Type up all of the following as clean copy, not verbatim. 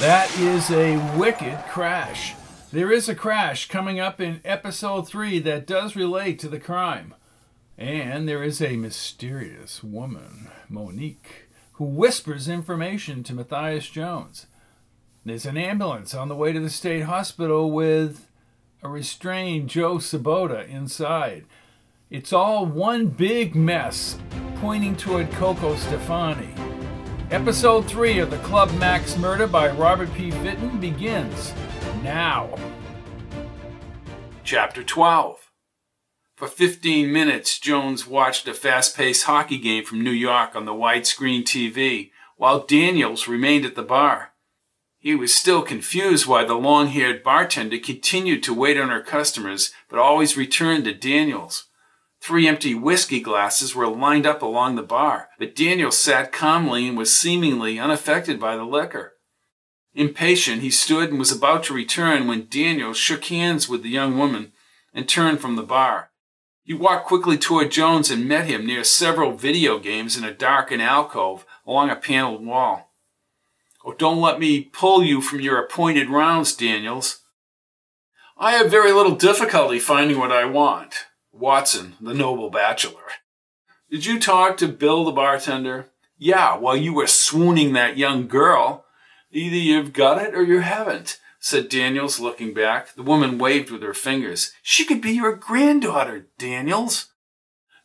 That is a wicked crash. There is a crash coming up in episode 3 that does relate to the crime. And there is a mysterious woman, Monique, who whispers information to Matthias Jones. There's an ambulance on the way to the state hospital with a restrained Joe Sabota inside. It's all one big mess pointing toward Coco Stefani. Episode 3 of the Club Max Murder by Robert P. Fitton begins now. Chapter 12. For 15 minutes, Jones watched a fast-paced hockey game from New York on the widescreen TV, while Daniels remained at the bar. He was still confused why the long-haired bartender continued to wait on her customers, but always returned to Daniels. 3 empty whiskey glasses were lined up along the bar, but Daniel sat calmly and was seemingly unaffected by the liquor. Impatient, he stood and was about to return when Daniel shook hands with the young woman and turned from the bar. He walked quickly toward Jones and met him near several video games in a darkened alcove along a paneled wall. "Oh, don't let me pull you from your appointed rounds, Daniels. I have very little difficulty finding what I want. Watson, the noble bachelor. Did you talk to Bill, the bartender? Yeah, while you were swooning that young girl. Either you've got it or you haven't," said Daniels, looking back. The woman waved with her fingers. "She could be your granddaughter, Daniels."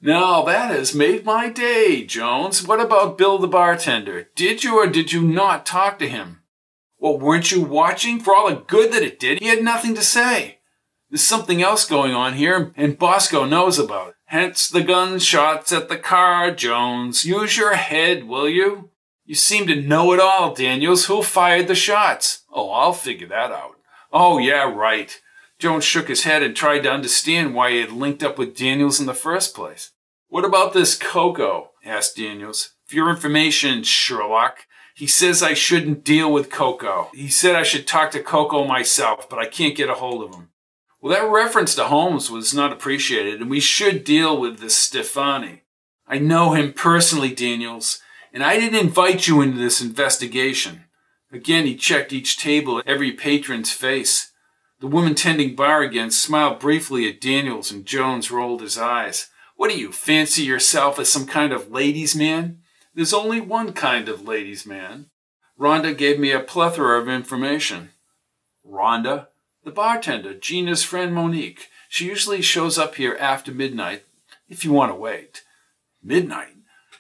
"Now that has made my day, Jones. What about Bill, the bartender? Did you or did you not talk to him?" "Well, weren't you watching? For all the good that it did, he had nothing to say. There's something else going on here, and Bosco knows about it. Hence the gunshots at the car, Jones. Use your head, will you? You seem to know it all, Daniels. Who fired the shots?" "Oh, I'll figure that out." "Oh, yeah, right." Jones shook his head and tried to understand why he had linked up with Daniels in the first place. "What about this Coco?" asked Daniels. "For your information, Sherlock, he says I shouldn't deal with Coco. He said I should talk to Coco myself, but I can't get a hold of him." "Well, that reference to Holmes was not appreciated, and we should deal with this Stefani. I know him personally, Daniels, and I didn't invite you into this investigation." Again, he checked each table, every patron's face. The woman tending bar again smiled briefly at Daniels, and Jones rolled his eyes. "What do you, fancy yourself as some kind of ladies' man? There's only one kind of ladies' man. Rhonda gave me a plethora of information." "Rhonda?" "The bartender, Gina's friend Monique. She usually shows up here after midnight, if you want to wait." "Midnight?"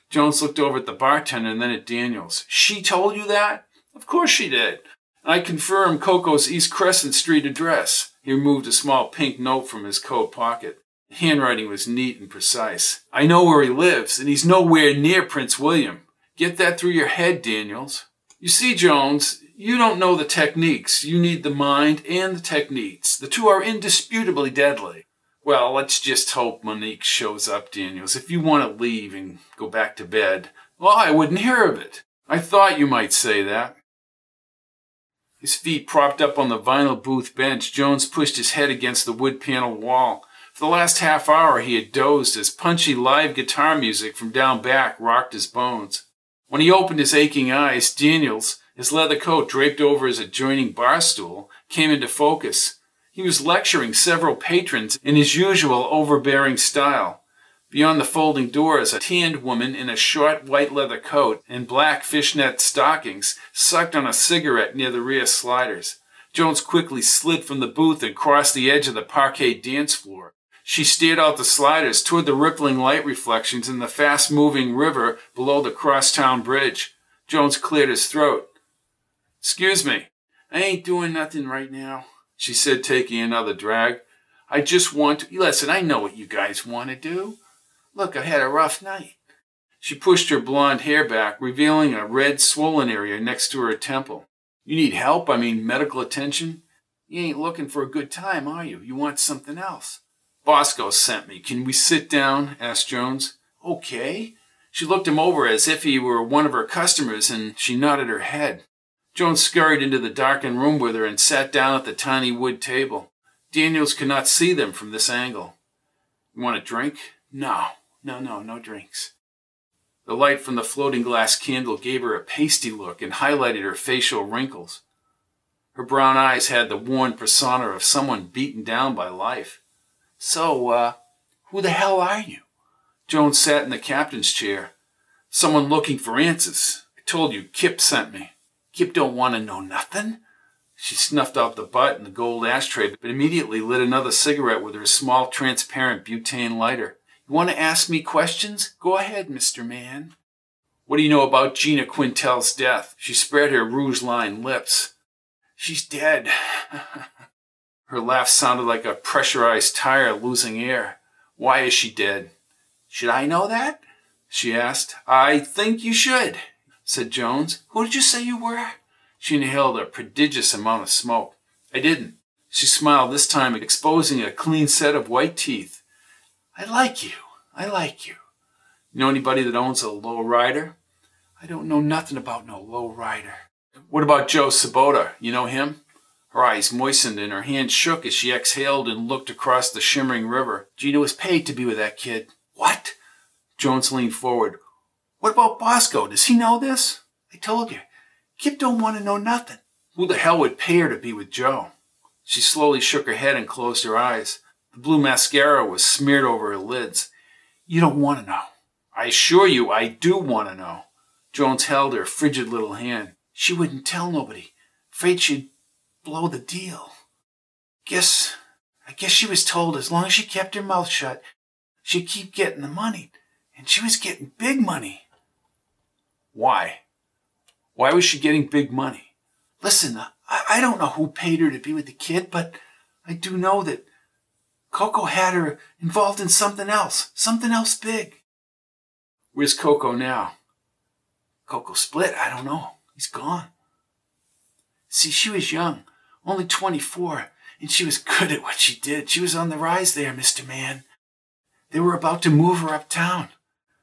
Jones looked over at the bartender and then at Daniels. "She told you that?" "Of course she did. And I confirmed Coco's East Crescent Street address." He removed a small pink note from his coat pocket. The handwriting was neat and precise. "I know where he lives, and he's nowhere near Prince William. Get that through your head, Daniels." "You see, Jones, you don't know the techniques. You need the mind and the techniques. The two are indisputably deadly." "Well, let's just hope Monique shows up, Daniels. If you want to leave and go back to bed." "Well, I wouldn't hear of it." "I thought you might say that." His feet propped up on the vinyl booth bench, Jones pushed his head against the wood-paneled wall. For the last half hour he had dozed as punchy live guitar music from down back rocked his bones. When he opened his aching eyes, Daniels, his leather coat draped over his adjoining bar stool, came into focus. He was lecturing several patrons in his usual overbearing style. Beyond the folding doors, a tanned woman in a short white leather coat and black fishnet stockings sucked on a cigarette near the rear sliders. Jones quickly slid from the booth and crossed the edge of the parquet dance floor. She stared out the sliders toward the rippling light reflections in the fast-moving river below the crosstown bridge. Jones cleared his throat. "Excuse me, I ain't doing nothing right now," she said, taking another drag. "I just want to... Listen, I know what you guys want to do. Look, I had a rough night. She pushed her blonde hair back, revealing a red, swollen area next to her temple. You need help? I mean, medical attention? You ain't looking for a good time, are you? You want something else. Bosco sent me. Can we sit down? Asked Jones. Okay. She looked him over as if he were one of her customers, and she nodded her head. Jones scurried into the darkened room with her and sat down at the tiny wood table. Daniels could not see them from this angle. You want a drink? No drinks. The light from the floating glass candle gave her a pasty look and highlighted her facial wrinkles. Her brown eyes had the worn persona of someone beaten down by life. So, who the hell are you? Jones sat in the captain's chair. Someone looking for answers. I told you, Kip sent me. Kip don't want to know nothing. She snuffed off the butt in the gold ashtray, but immediately lit another cigarette with her small, transparent butane lighter. You want to ask me questions? Go ahead, Mr. Man. What do you know about Gina Quintel's death? She spread her rouge-lined lips. She's dead. Her laugh sounded like a pressurized tire losing air. Why is she dead? Should I know that? She asked. I think you should, said Jones. Who did you say you were? She inhaled a prodigious amount of smoke. I didn't. She smiled, this time exposing a clean set of white teeth. I like you. You know anybody that owns a low rider? I don't know nothing about no low rider. What about Joe Sabota? You know him? Her eyes moistened and her hand shook as she exhaled and looked across the shimmering river. Gina was paid to be with that kid. What? Jones leaned forward. What about Bosco? Does he know this? I told you. Kip don't want to know nothing. Who the hell would pay her to be with Joe? She slowly shook her head and closed her eyes. The blue mascara was smeared over her lids. You don't want to know. I assure you, I do want to know. Jones held her frigid little hand. She wouldn't tell nobody. Afraid she'd blow the deal. I guess she was told as long as she kept her mouth shut, she'd keep getting the money. And she was getting big money. Why? Why was she getting big money? Listen, I don't know who paid her to be with the kid, but I do know that Coco had her involved in something else big. Where's Coco now? Coco split, I don't know. He's gone. See, she was young, only 24, and she was good at what she did. She was on the rise there, Mr. Man. They were about to move her uptown.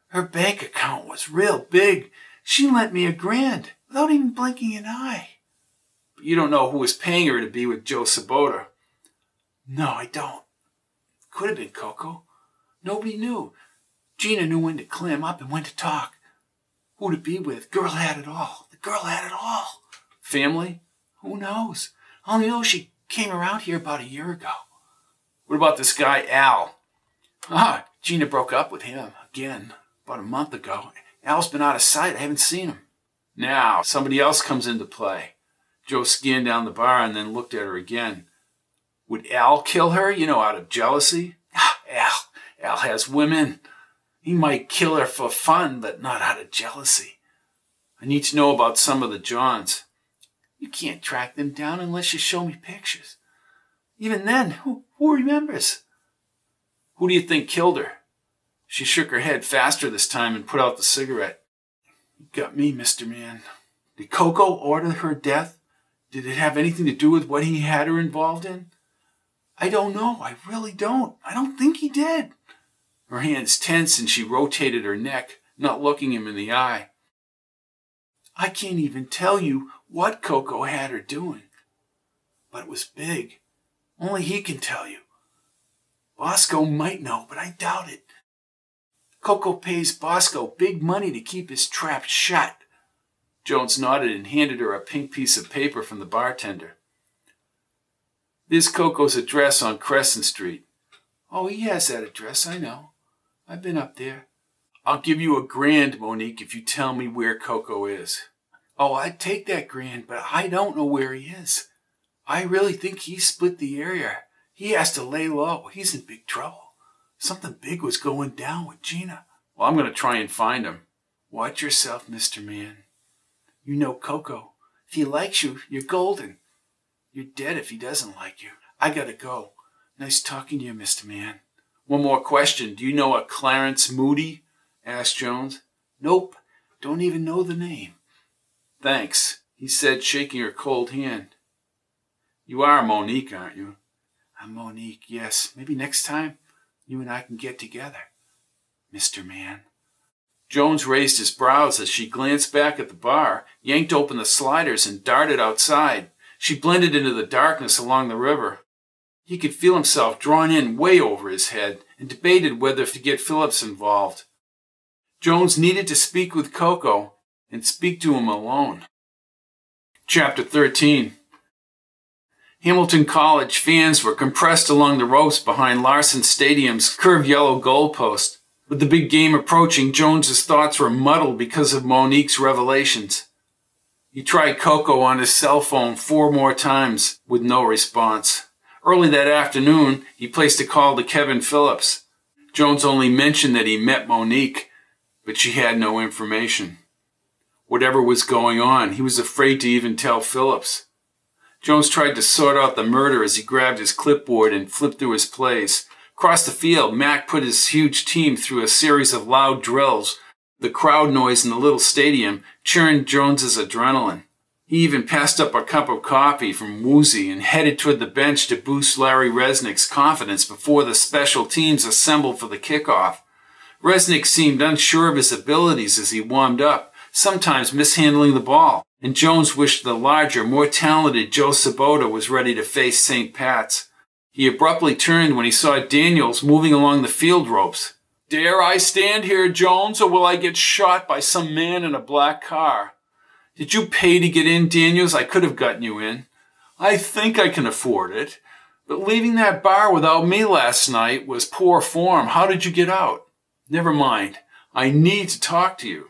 Her bank account was real big. She lent me $1,000 without even blinking an eye. But you don't know who was paying her to be with Joe Sabota. No, I don't. Could have been Coco. Nobody knew. Gina knew when to clam up and when to talk. Who to be with. The girl had it all. Family? Who knows? I only know she came around here about a year ago. What about this guy, Al? Gina broke up with him again about a month ago. Al's been out of sight. I haven't seen him. Now, somebody else comes into play. Joe scanned down the bar and then looked at her again. Would Al kill her, out of jealousy? Al has women. He might kill her for fun, but not out of jealousy. I need to know about some of the Johns. You can't track them down unless you show me pictures. Even then, who remembers? Who do you think killed her? She shook her head faster this time and put out the cigarette. You got me, Mr. Man. Did Coco order her death? Did it have anything to do with what he had her involved in? I don't know. I really don't. I don't think he did. Her hands tense and she rotated her neck, not looking him in the eye. I can't even tell you what Coco had her doing. But it was big. Only he can tell you. Bosco might know, but I doubt it. Coco pays Bosco big money to keep his trap shut. Jones nodded and handed her a pink piece of paper from the bartender. There's Coco's address on Crescent Street. Oh, he has that address, I know. I've been up there. I'll give you $1,000, Monique, if you tell me where Coco is. Oh, I'd take that $1,000, but I don't know where he is. I really think he split the area. He has to lay low. He's in big trouble. Something big was going down with Gina. Well, I'm going to try and find him. Watch yourself, Mr. Man. You know Coco. If he likes you, you're golden. You're dead if he doesn't like you. I got to go. Nice talking to you, Mr. Man. One more question. Do you know a Clarence Moody? Asked Jones. Nope. Don't even know the name. Thanks, he said, shaking her cold hand. You are Monique, aren't you? I'm Monique, yes. Maybe next time you and I can get together, Mr. Man. Jones raised his brows as she glanced back at the bar, yanked open the sliders, and darted outside. She blended into the darkness along the river. He could feel himself drawn in way over his head and debated whether to get Phillips involved. Jones needed to speak with Coco and speak to him alone. Chapter 13. Hamilton College fans were compressed along the ropes behind Larson Stadium's curved yellow goalpost. With the big game approaching, Jones's thoughts were muddled because of Monique's revelations. He tried Coco on his cell phone 4 more times with no response. Early that afternoon, he placed a call to Kevin Phillips. Jones only mentioned that he met Monique, but she had no information. Whatever was going on, he was afraid to even tell Phillips. Jones tried to sort out the murder as he grabbed his clipboard and flipped through his plays. Across the field, Mac put his huge team through a series of loud drills. The crowd noise in the little stadium churned Jones's adrenaline. He even passed up a cup of coffee from Woozy and headed toward the bench to boost Larry Resnick's confidence before the special teams assembled for the kickoff. Resnick seemed unsure of his abilities as he warmed up, sometimes mishandling the ball, and Jones wished the larger, more talented Joe Sabota was ready to face St. Pat's. He abruptly turned when he saw Daniels moving along the field ropes. Dare I stand here, Jones, or will I get shot by some man in a black car? Did you pay to get in, Daniels? I could have gotten you in. I think I can afford it. But leaving that bar without me last night was poor form. How did you get out? Never mind. I need to talk to you.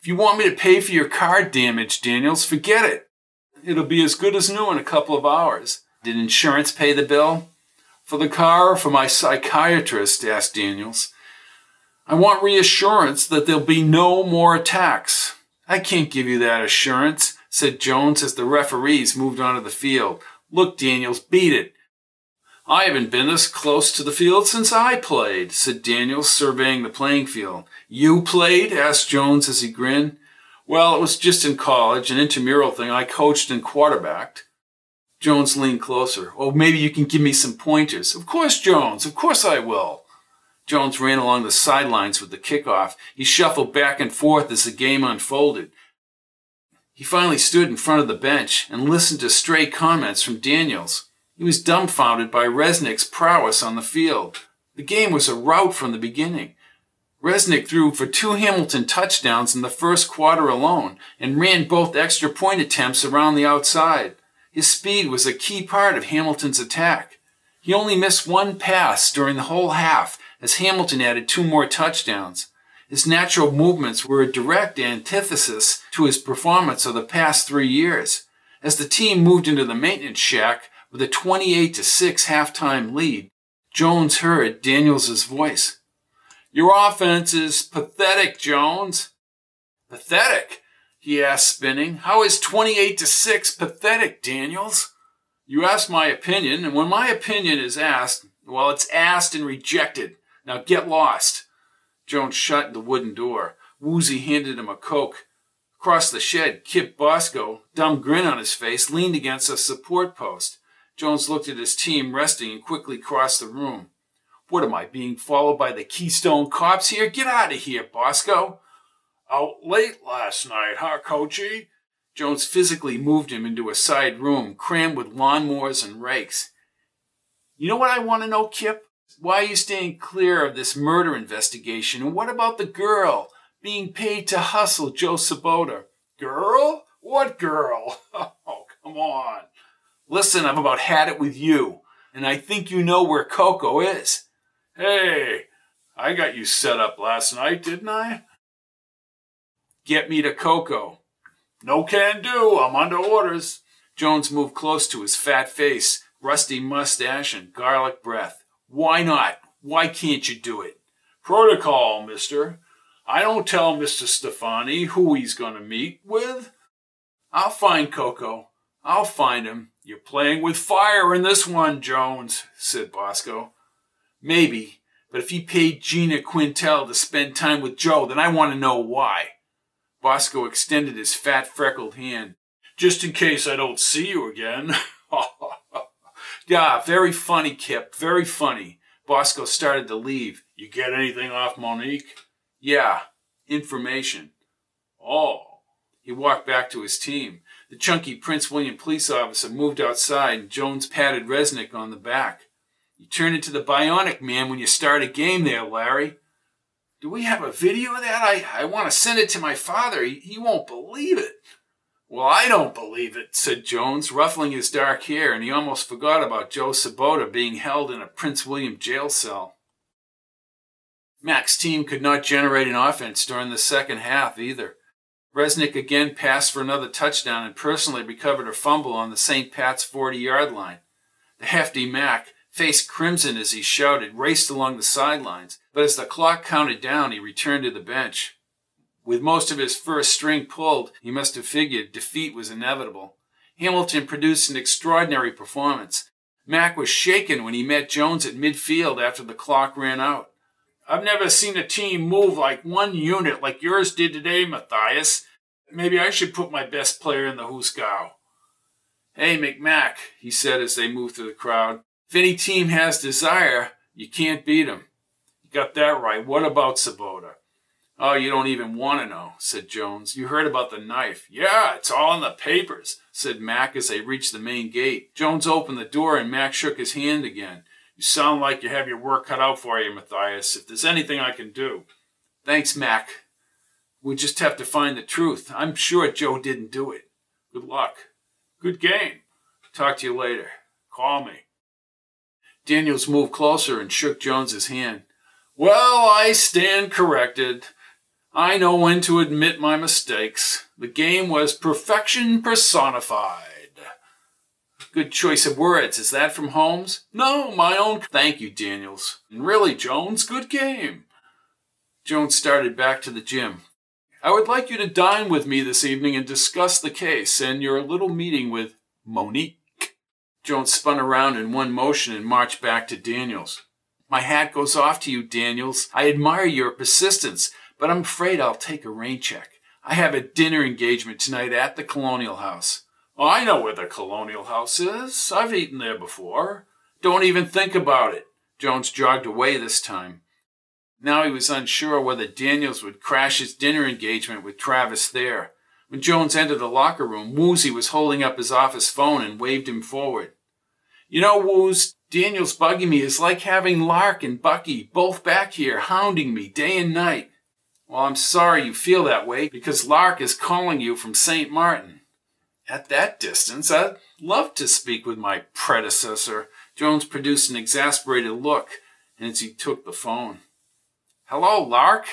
If you want me to pay for your car damage, Daniels, forget it. It'll be as good as new in a couple of hours. Did insurance pay the bill? For the car or for my psychiatrist? Asked Daniels. I want reassurance that there'll be no more attacks. I can't give you that assurance, said Jones as the referees moved onto the field. Look, Daniels, beat it. I haven't been this close to the field since I played, said Daniels, surveying the playing field. You played? Asked Jones as he grinned. Well, it was just in college, an intramural thing. I coached and quarterbacked. Jones leaned closer. Oh, maybe you can give me some pointers. Of course, Jones. Of course I will. Jones ran along the sidelines with the kickoff. He shuffled back and forth as the game unfolded. He finally stood in front of the bench and listened to stray comments from Daniels. He was dumbfounded by Resnick's prowess on the field. The game was a rout from the beginning. Resnick threw for 2 Hamilton touchdowns in the first quarter alone and ran both extra point attempts around the outside. His speed was a key part of Hamilton's attack. He only missed 1 pass during the whole half as Hamilton added 2 more touchdowns. His natural movements were a direct antithesis to his performance of the past 3 years. As the team moved into the maintenance shack, with a 28-6 halftime lead, Jones heard Daniels' voice. Your offense is pathetic, Jones. Pathetic? He asked, spinning. How is 28-6 pathetic, Daniels? You asked my opinion, and when my opinion is asked, well, it's asked and rejected. Now get lost. Jones shut the wooden door. Woozy handed him a Coke. Across the shed, Kip Bosco, dumb grin on his face, leaned against a support post. Jones looked at his team resting and quickly crossed the room. What am I, being followed by the Keystone Cops here? Get out of here, Bosco. Out late last night, huh, Coachy? Jones physically moved him into a side room crammed with lawnmowers and rakes. You know what I want to know, Kip? Why are you staying clear of this murder investigation? And what about the girl being paid to hustle Joe Sabota? Girl? What girl? Oh, come on. Listen, I've about had it with you, and I think you know where Coco is. Hey, I got you set up last night, didn't I? Get me to Coco. No can do, I'm under orders. Jones moved close to his fat face, rusty mustache, and garlic breath. Why not? Why can't you do it? Protocol, mister. I don't tell Mr. Stefani who he's going to meet with. I'll find Coco. I'll find him. You're playing with fire in this one, Jones, said Bosco. Maybe, But if he paid Gina Quintel to spend time with Joe, then I want to know why. Bosco extended his fat, freckled hand. Just in case I don't see you again. Yeah, very funny, Kip, very funny. Bosco started to leave. You get anything off Monique? Yeah, information. Oh. He walked back to his team. The chunky Prince William police officer moved outside, and Jones patted Resnick on the back. You turn into the bionic man when you start a game there, Larry. Do we have a video of that? I want to send it to my father. He won't believe it. Well, I don't believe it, said Jones, ruffling his dark hair, and he almost forgot about Joe Sabota being held in a Prince William jail cell. Mac's team could not generate an offense during the second half either. Resnick again passed for another touchdown and personally recovered a fumble on the St. Pat's 40-yard line. The hefty Mac, face crimson as he shouted, raced along the sidelines, but as the clock counted down, he returned to the bench. With most of his first string pulled, he must have figured defeat was inevitable. Hamilton produced an extraordinary performance. Mac was shaken when he met Jones at midfield after the clock ran out. I've never seen a team move like one unit like yours did today, Matthias. Maybe I should put my best player in the Hooskow. Hey, McMac, he said as they moved through the crowd. If any team has desire, you can't beat 'em. You got that right. What about Sabota? Oh, you don't even want to know, said Jones. You heard about the knife. Yeah, it's all in the papers, said Mac as they reached the main gate. Jones opened the door and Mac shook his hand again. You sound like you have your work cut out for you, Matthias. If there's anything I can do. Thanks, Mac. We just have to find the truth. I'm sure Joe didn't do it. Good luck. Good game. Talk to you later. Call me. Daniels moved closer and shook Jones's hand. Well, I stand corrected. I know when to admit my mistakes. The game was perfection personified. Good choice of words. Is that from Holmes? No, my own. Thank you, Daniels. And really, Jones, good game. Jones started back to the gym. I would like you to dine with me this evening and discuss the case and your little meeting with Monique. Jones spun around in one motion and marched back to Daniels. My hat goes off to you, Daniels. I admire your persistence. But I'm afraid I'll take a rain check. I have a dinner engagement tonight at the Colonial House. Oh, I know where the Colonial House is. I've eaten there before. Don't even think about it. Jones jogged away this time. Now he was unsure whether Daniels would crash his dinner engagement with Travis there. When Jones entered the locker room, Woozy was holding up his office phone and waved him forward. You know, Woos, Daniels bugging me is like having Lark and Bucky both back here hounding me day and night. Well, I'm sorry you feel that way, because Lark is calling you from St. Martin. At that distance, I'd love to speak with my predecessor. Jones produced an exasperated look as he took the phone. Hello, Lark?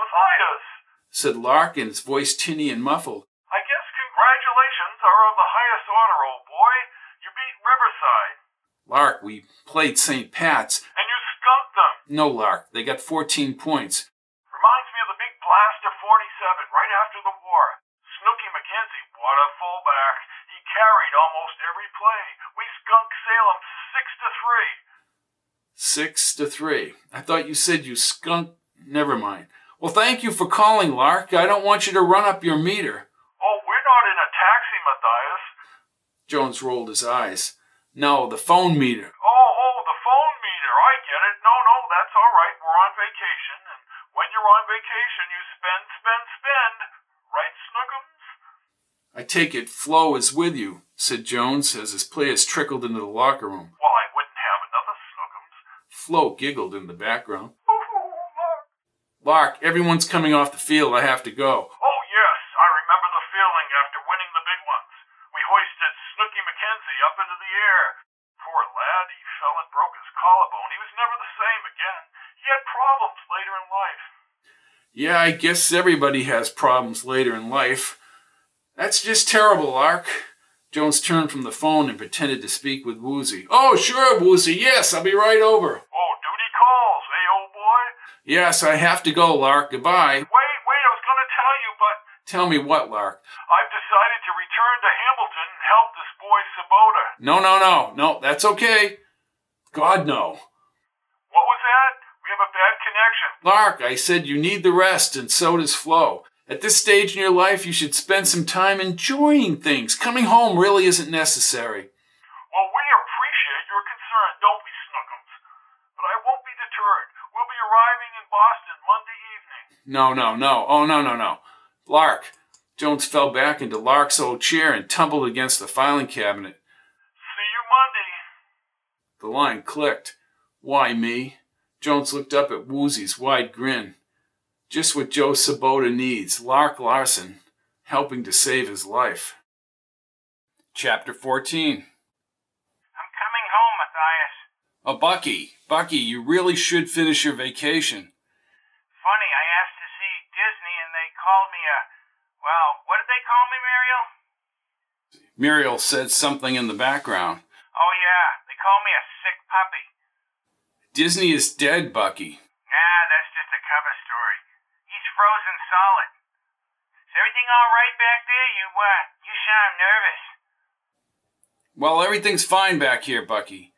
Matthias, said Lark, and his voice tinny and muffled. I guess congratulations are of the highest honor, old boy. You beat Riverside. Lark, we played St. Pat's. And you skunked them. No, Lark, they got 14 points. Blast of 47, right after the war. Snooky McKenzie, what a fullback. He carried almost every play. We skunked Salem 6-3. 6-3. I thought you said you skunked. Never mind. Well, thank you for calling, Lark. I don't want you to run up your meter. Oh, we're not in a taxi, Matthias. Jones rolled his eyes. No, the phone meter. Oh, the phone meter. I get it. No, that's all right. We're on vacation. When you're on vacation, you spend. Right, Snuggums? I take it Flo is with you, said Jones as his players trickled into the locker room. Well, I wouldn't have another Snuggums. Flo giggled in the background. Lark, everyone's coming off the field. I have to go. Oh, yes. I remember the feeling after winning the big ones. We hoisted Snooky McKenzie up into the air. Poor lad, he fell and broke his collarbone. He was never the same again. He had problems later in life. Yeah, I guess everybody has problems later in life. That's just terrible, Lark. Jones turned from the phone and pretended to speak with Woozy. Oh, sure, Woozy. Yes, I'll be right over. Oh, duty calls, eh, old boy? Yes, I have to go, Lark. Goodbye. Wait, I was going to tell you, but... Tell me what, Lark? I've decided to return to Hamilton and help this boy Sabota. No, that's okay. God, no. What was that? We have a bad connection. Lark, I said you need the rest, and so does Flo. At this stage in your life, you should spend some time enjoying things. Coming home really isn't necessary. Well, we appreciate your concern, don't we, Snookums? But I won't be deterred. We'll be arriving in Boston Monday evening. No. Oh, no. Lark. Jones fell back into Lark's old chair and tumbled against the filing cabinet. See you Monday. The line clicked. Why me? Jones looked up at Woozy's wide grin. Just what Joe Sabota needs, Lark Larson, helping to save his life. Chapter 14. I'm coming home, Matthias. Oh, Bucky, you really should finish your vacation. Funny, I asked to see Disney and they called me a... Well, what did they call me, Muriel? Muriel said something in the background. Oh, yeah, they call me a sick puppy. Disney is dead, Bucky. Nah, that's just a cover story. He's frozen solid. Is everything all right back there? You sound nervous. Well, everything's fine back here, Bucky.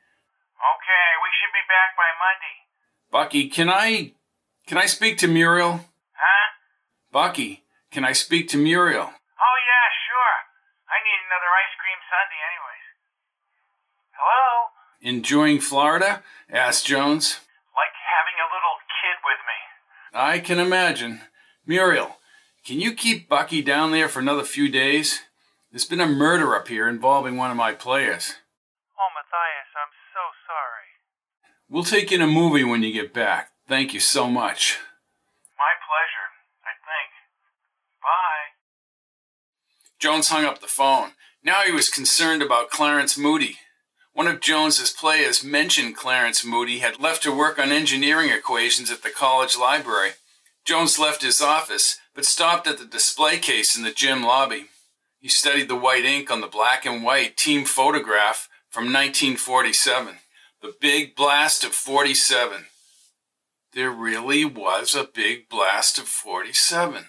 Okay, we should be back by Monday. Bucky, can I speak to Muriel? Huh? Bucky, can I speak to Muriel? Oh, yeah, sure. I need another ice cream sundae anyways. Hello? Enjoying Florida? Asked Jones. Like having a little kid with me. I can imagine. Muriel, can you keep Bucky down there for another few days? There's been a murder up here involving one of my players. Oh, Matthias, I'm so sorry. We'll take you in a movie when you get back. Thank you so much. My pleasure, I think. Bye. Jones hung up the phone. Now he was concerned about Clarence Moody. One of Jones's players mentioned Clarence Moody had left to work on engineering equations at the college library. Jones left his office, but stopped at the display case in the gym lobby. He studied the white ink on the black and white team photograph from 1947. The big blast of 47. There really was a big blast of 47.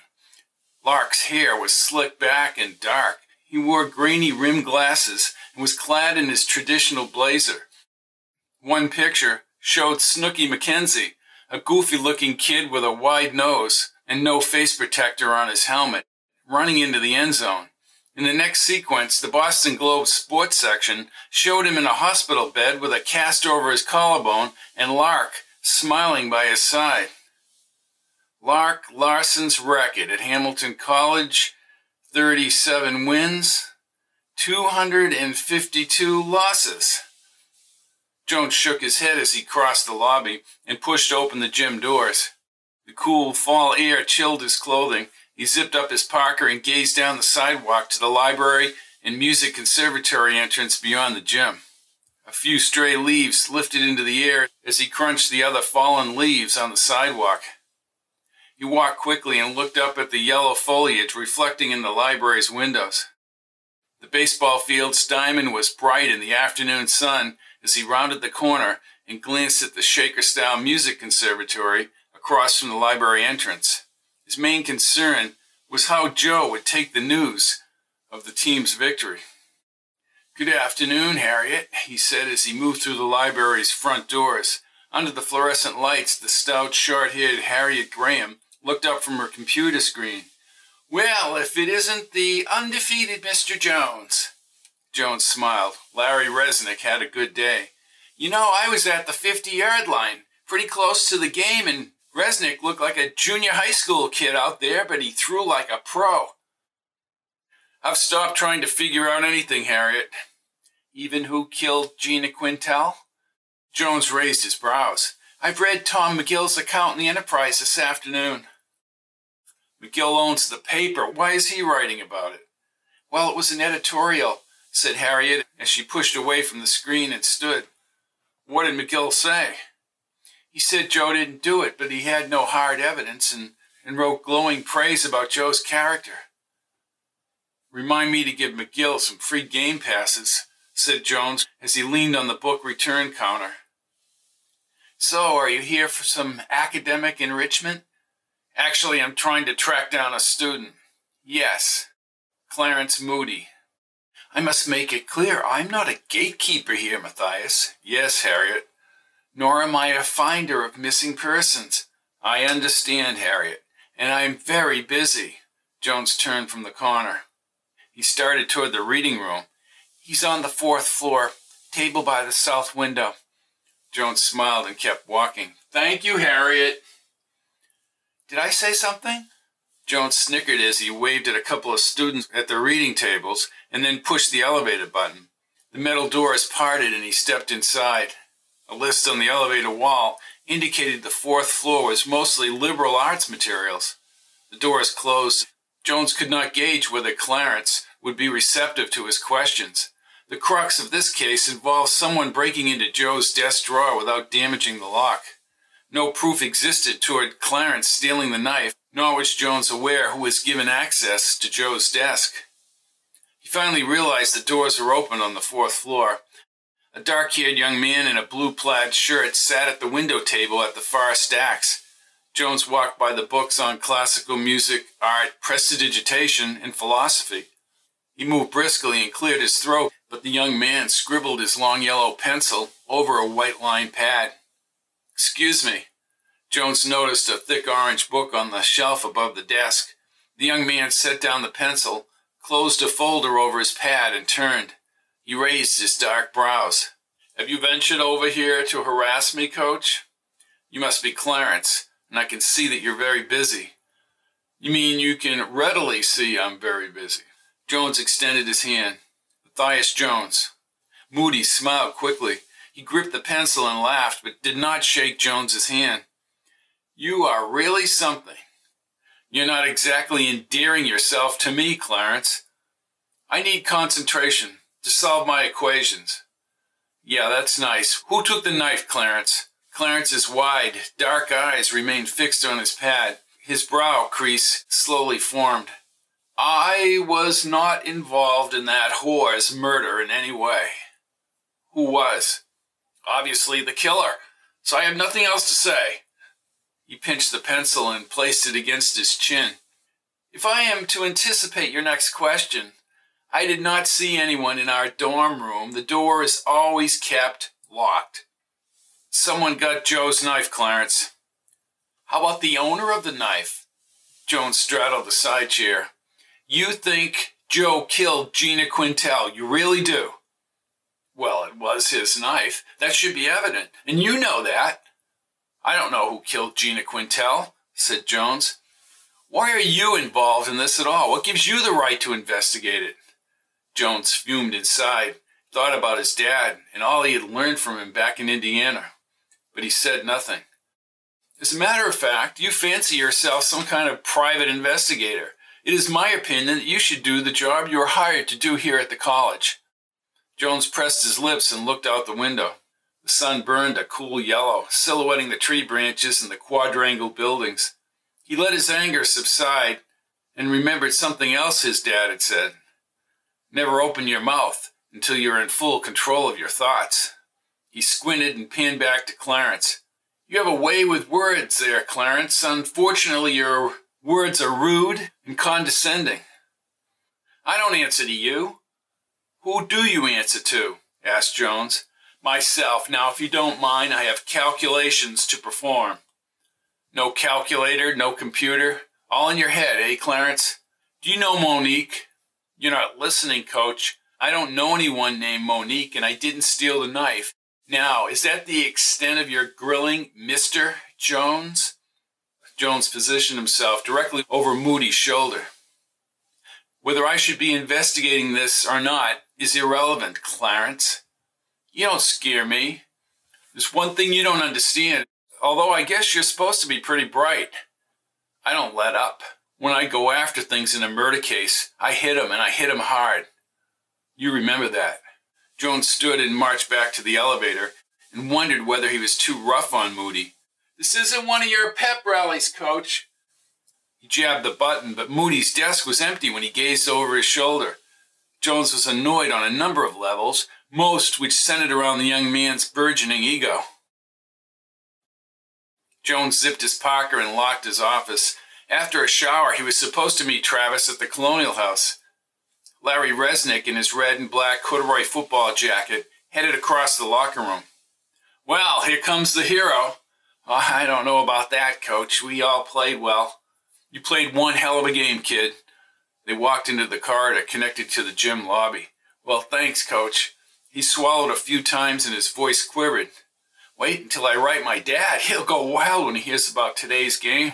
Lark's hair was slicked back and dark. He wore grainy rimmed glasses and was clad in his traditional blazer. One picture showed Snooky McKenzie, a goofy-looking kid with a wide nose and no face protector on his helmet, running into the end zone. In the next sequence, the Boston Globe sports section showed him in a hospital bed with a cast over his collarbone and Lark smiling by his side. Lark Larson's record at Hamilton College, 37 wins, 252 losses. Jones shook his head as he crossed the lobby and pushed open the gym doors. The cool fall air chilled his clothing. He zipped up his parka and gazed down the sidewalk to the library and music conservatory entrance beyond the gym. A few stray leaves lifted into the air as he crunched the other fallen leaves on the sidewalk. He walked quickly and looked up at the yellow foliage reflecting in the library's windows. The baseball field's diamond was bright in the afternoon sun as he rounded the corner and glanced at the Shaker-style music conservatory across from the library entrance. His main concern was how Joe would take the news of the team's victory. "Good afternoon, Harriet," he said as he moved through the library's front doors. Under the fluorescent lights, the stout, short-haired Harriet Graham looked up from her computer screen. "Well, if it isn't the undefeated Mr. Jones." Jones smiled. Larry Resnick had a good day. "You know, I was at the 50-yard line, pretty close to the game, and Resnick looked like a junior high school kid out there, but he threw like a pro." "I've stopped trying to figure out anything, Harriet." "Even who killed Gina Quintel?" Jones raised his brows. "I've read Tom McGill's account in the Enterprise this afternoon." "McGill owns the paper. Why is he writing about it?" "Well, it was an editorial," said Harriet as she pushed away from the screen and stood. "What did McGill say?" "He said Joe didn't do it, but he had no hard evidence and wrote glowing praise about Joe's character." "Remind me to give McGill some free game passes," said Jones as he leaned on the book return counter. "So, are you here for some academic enrichment?" "Actually, I'm trying to track down a student." "Yes, Clarence Moody." "I must make it clear, I'm not a gatekeeper here, Matthias." "Yes, Harriet." nor am I a finder of missing persons. I understand, Harriet, and I am very busy. Jones turned from the corner. He started toward the reading room. He's on the 4th floor, table by the south window. Jones smiled and kept walking. Thank you, Harriet. Did I say something? Jones snickered as he waved at a couple of students at the reading tables and then pushed the elevator button. The metal doors parted and he stepped inside. A list on the elevator wall indicated the 4th floor was mostly liberal arts materials. The doors closed. Jones could not gauge whether Clarence would be receptive to his questions. The crux of this case involved someone breaking into Joe's desk drawer without damaging the lock. No proof existed toward Clarence stealing the knife, nor was Jones aware who was given access to Joe's desk. He finally realized the doors were open on the 4th floor. A dark-haired young man in a blue plaid shirt sat at the window table at the far stacks. Jones walked by the books on classical music, art, prestidigitation, and philosophy. He moved briskly and cleared his throat, but the young man scribbled his long yellow pencil over a white-lined pad. Excuse me. Jones noticed a thick orange book on the shelf above the desk. The young man set down the pencil, closed a folder over his pad, and turned. He raised his dark brows. Have you ventured over here to harass me, Coach? You must be Clarence, and I can see that you're very busy. You mean you can readily see I'm very busy? Jones extended his hand. Matthias Jones. Moody smiled quickly. He gripped the pencil and laughed, but did not shake Jones's hand. You are really something. You're not exactly endearing yourself to me, Clarence. I need concentration to solve my equations. Yeah, that's nice. Who took the knife, Clarence? Clarence's wide, dark eyes remained fixed on his pad. His brow crease slowly formed. I was not involved in that whore's murder in any way. Who was? Obviously the killer, so I have nothing else to say. He pinched the pencil and placed it against his chin. If I am to anticipate your next question, I did not see anyone in our dorm room. The door is always kept locked. Someone got Joe's knife, Clarence. How about the owner of the knife? Jones straddled the side chair. You think Joe killed Gina Quintel. You really do. Well, it was his knife. That should be evident. And you know that. I don't know who killed Gina Quintel, said Jones. Why are you involved in this at all? What gives you the right to investigate it? Jones fumed inside, thought about his dad and all he had learned from him back in Indiana. But he said nothing. As a matter of fact, you fancy yourself some kind of private investigator. It is my opinion that you should do the job you are hired to do here at the college. Jones pressed his lips and looked out the window. The sun burned a cool yellow, silhouetting the tree branches and the quadrangle buildings. He let his anger subside and remembered something else his dad had said. Never open your mouth until you're in full control of your thoughts. He squinted and panned back to Clarence. You have a way with words there, Clarence. Unfortunately, your words are rude and condescending. I don't answer to you. Who do you answer to? Asked Jones. Myself. Now, if you don't mind, I have calculations to perform. No calculator, no computer. All in your head, eh, Clarence? Do you know Monique? You're not listening, Coach. I don't know anyone named Monique, and I didn't steal the knife. Now, is that the extent of your grilling, Mr. Jones? Jones positioned himself directly over Moody's shoulder. Whether I should be investigating this or not is irrelevant, Clarence. You don't scare me. There's one thing you don't understand, although I guess you're supposed to be pretty bright. I don't let up. When I go after things in a murder case, I hit 'em, and I hit 'em hard. You remember that. Jones stood and marched back to the elevator and wondered whether he was too rough on Moody. This isn't one of your pep rallies, Coach. He jabbed the button, but Moody's desk was empty when he gazed over his shoulder. Jones was annoyed on a number of levels, most which centered around the young man's burgeoning ego. Jones zipped his parka and locked his office. After a shower, he was supposed to meet Travis at the Colonial House. Larry Resnick, in his red and black corduroy football jacket, headed across the locker room. Well, here comes the hero. Oh, I don't know about that, Coach. We all played well. You played one hell of a game, kid. They walked into the corridor connected to the gym lobby. Well, thanks, Coach. He swallowed a few times and his voice quivered. Wait until I write my dad. He'll go wild when he hears about today's game.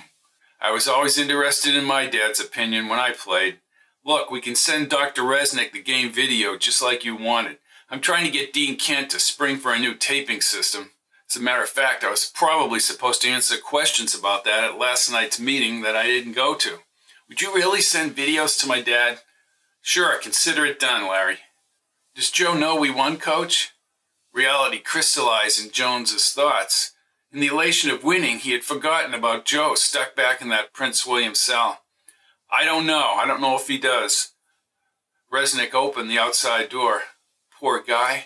I was always interested in my dad's opinion when I played. Look, we can send Dr. Resnick the game video just like you wanted. I'm trying to get Dean Kent to spring for a new taping system. As a matter of fact, I was probably supposed to answer questions about that at last night's meeting that I didn't go to. Would you really send videos to my dad? Sure, consider it done, Larry. Does Joe know we won, Coach? Reality crystallized in Jones's thoughts. In the elation of winning, he had forgotten about Joe stuck back in that Prince William cell. I don't know. I don't know if he does. Resnick opened the outside door. Poor guy.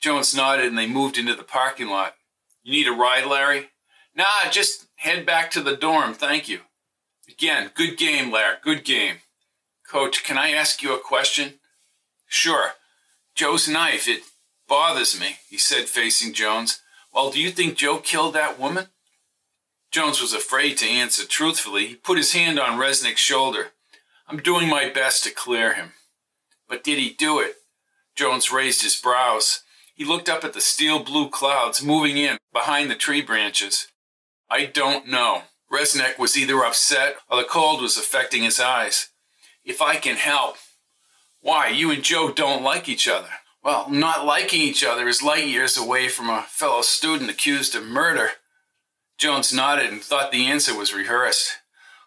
Jones nodded and they moved into the parking lot. You need a ride, Larry? Nah, just head back to the dorm, thank you. Again, good game, Larry, good game. Coach, can I ask you a question? Sure. Joe's knife, it bothers me, he said, facing Jones. Well, do you think Joe killed that woman? Jones was afraid to answer truthfully. He put his hand on Resnick's shoulder. I'm doing my best to clear him. But did he do it? Jones raised his brows. He looked up at the steel-blue clouds moving in behind the tree branches. I don't know. Resnick was either upset or the cold was affecting his eyes. If I can help. Why, you and Joe don't like each other. Well, not liking each other is light years away from a fellow student accused of murder. Jones nodded and thought the answer was rehearsed.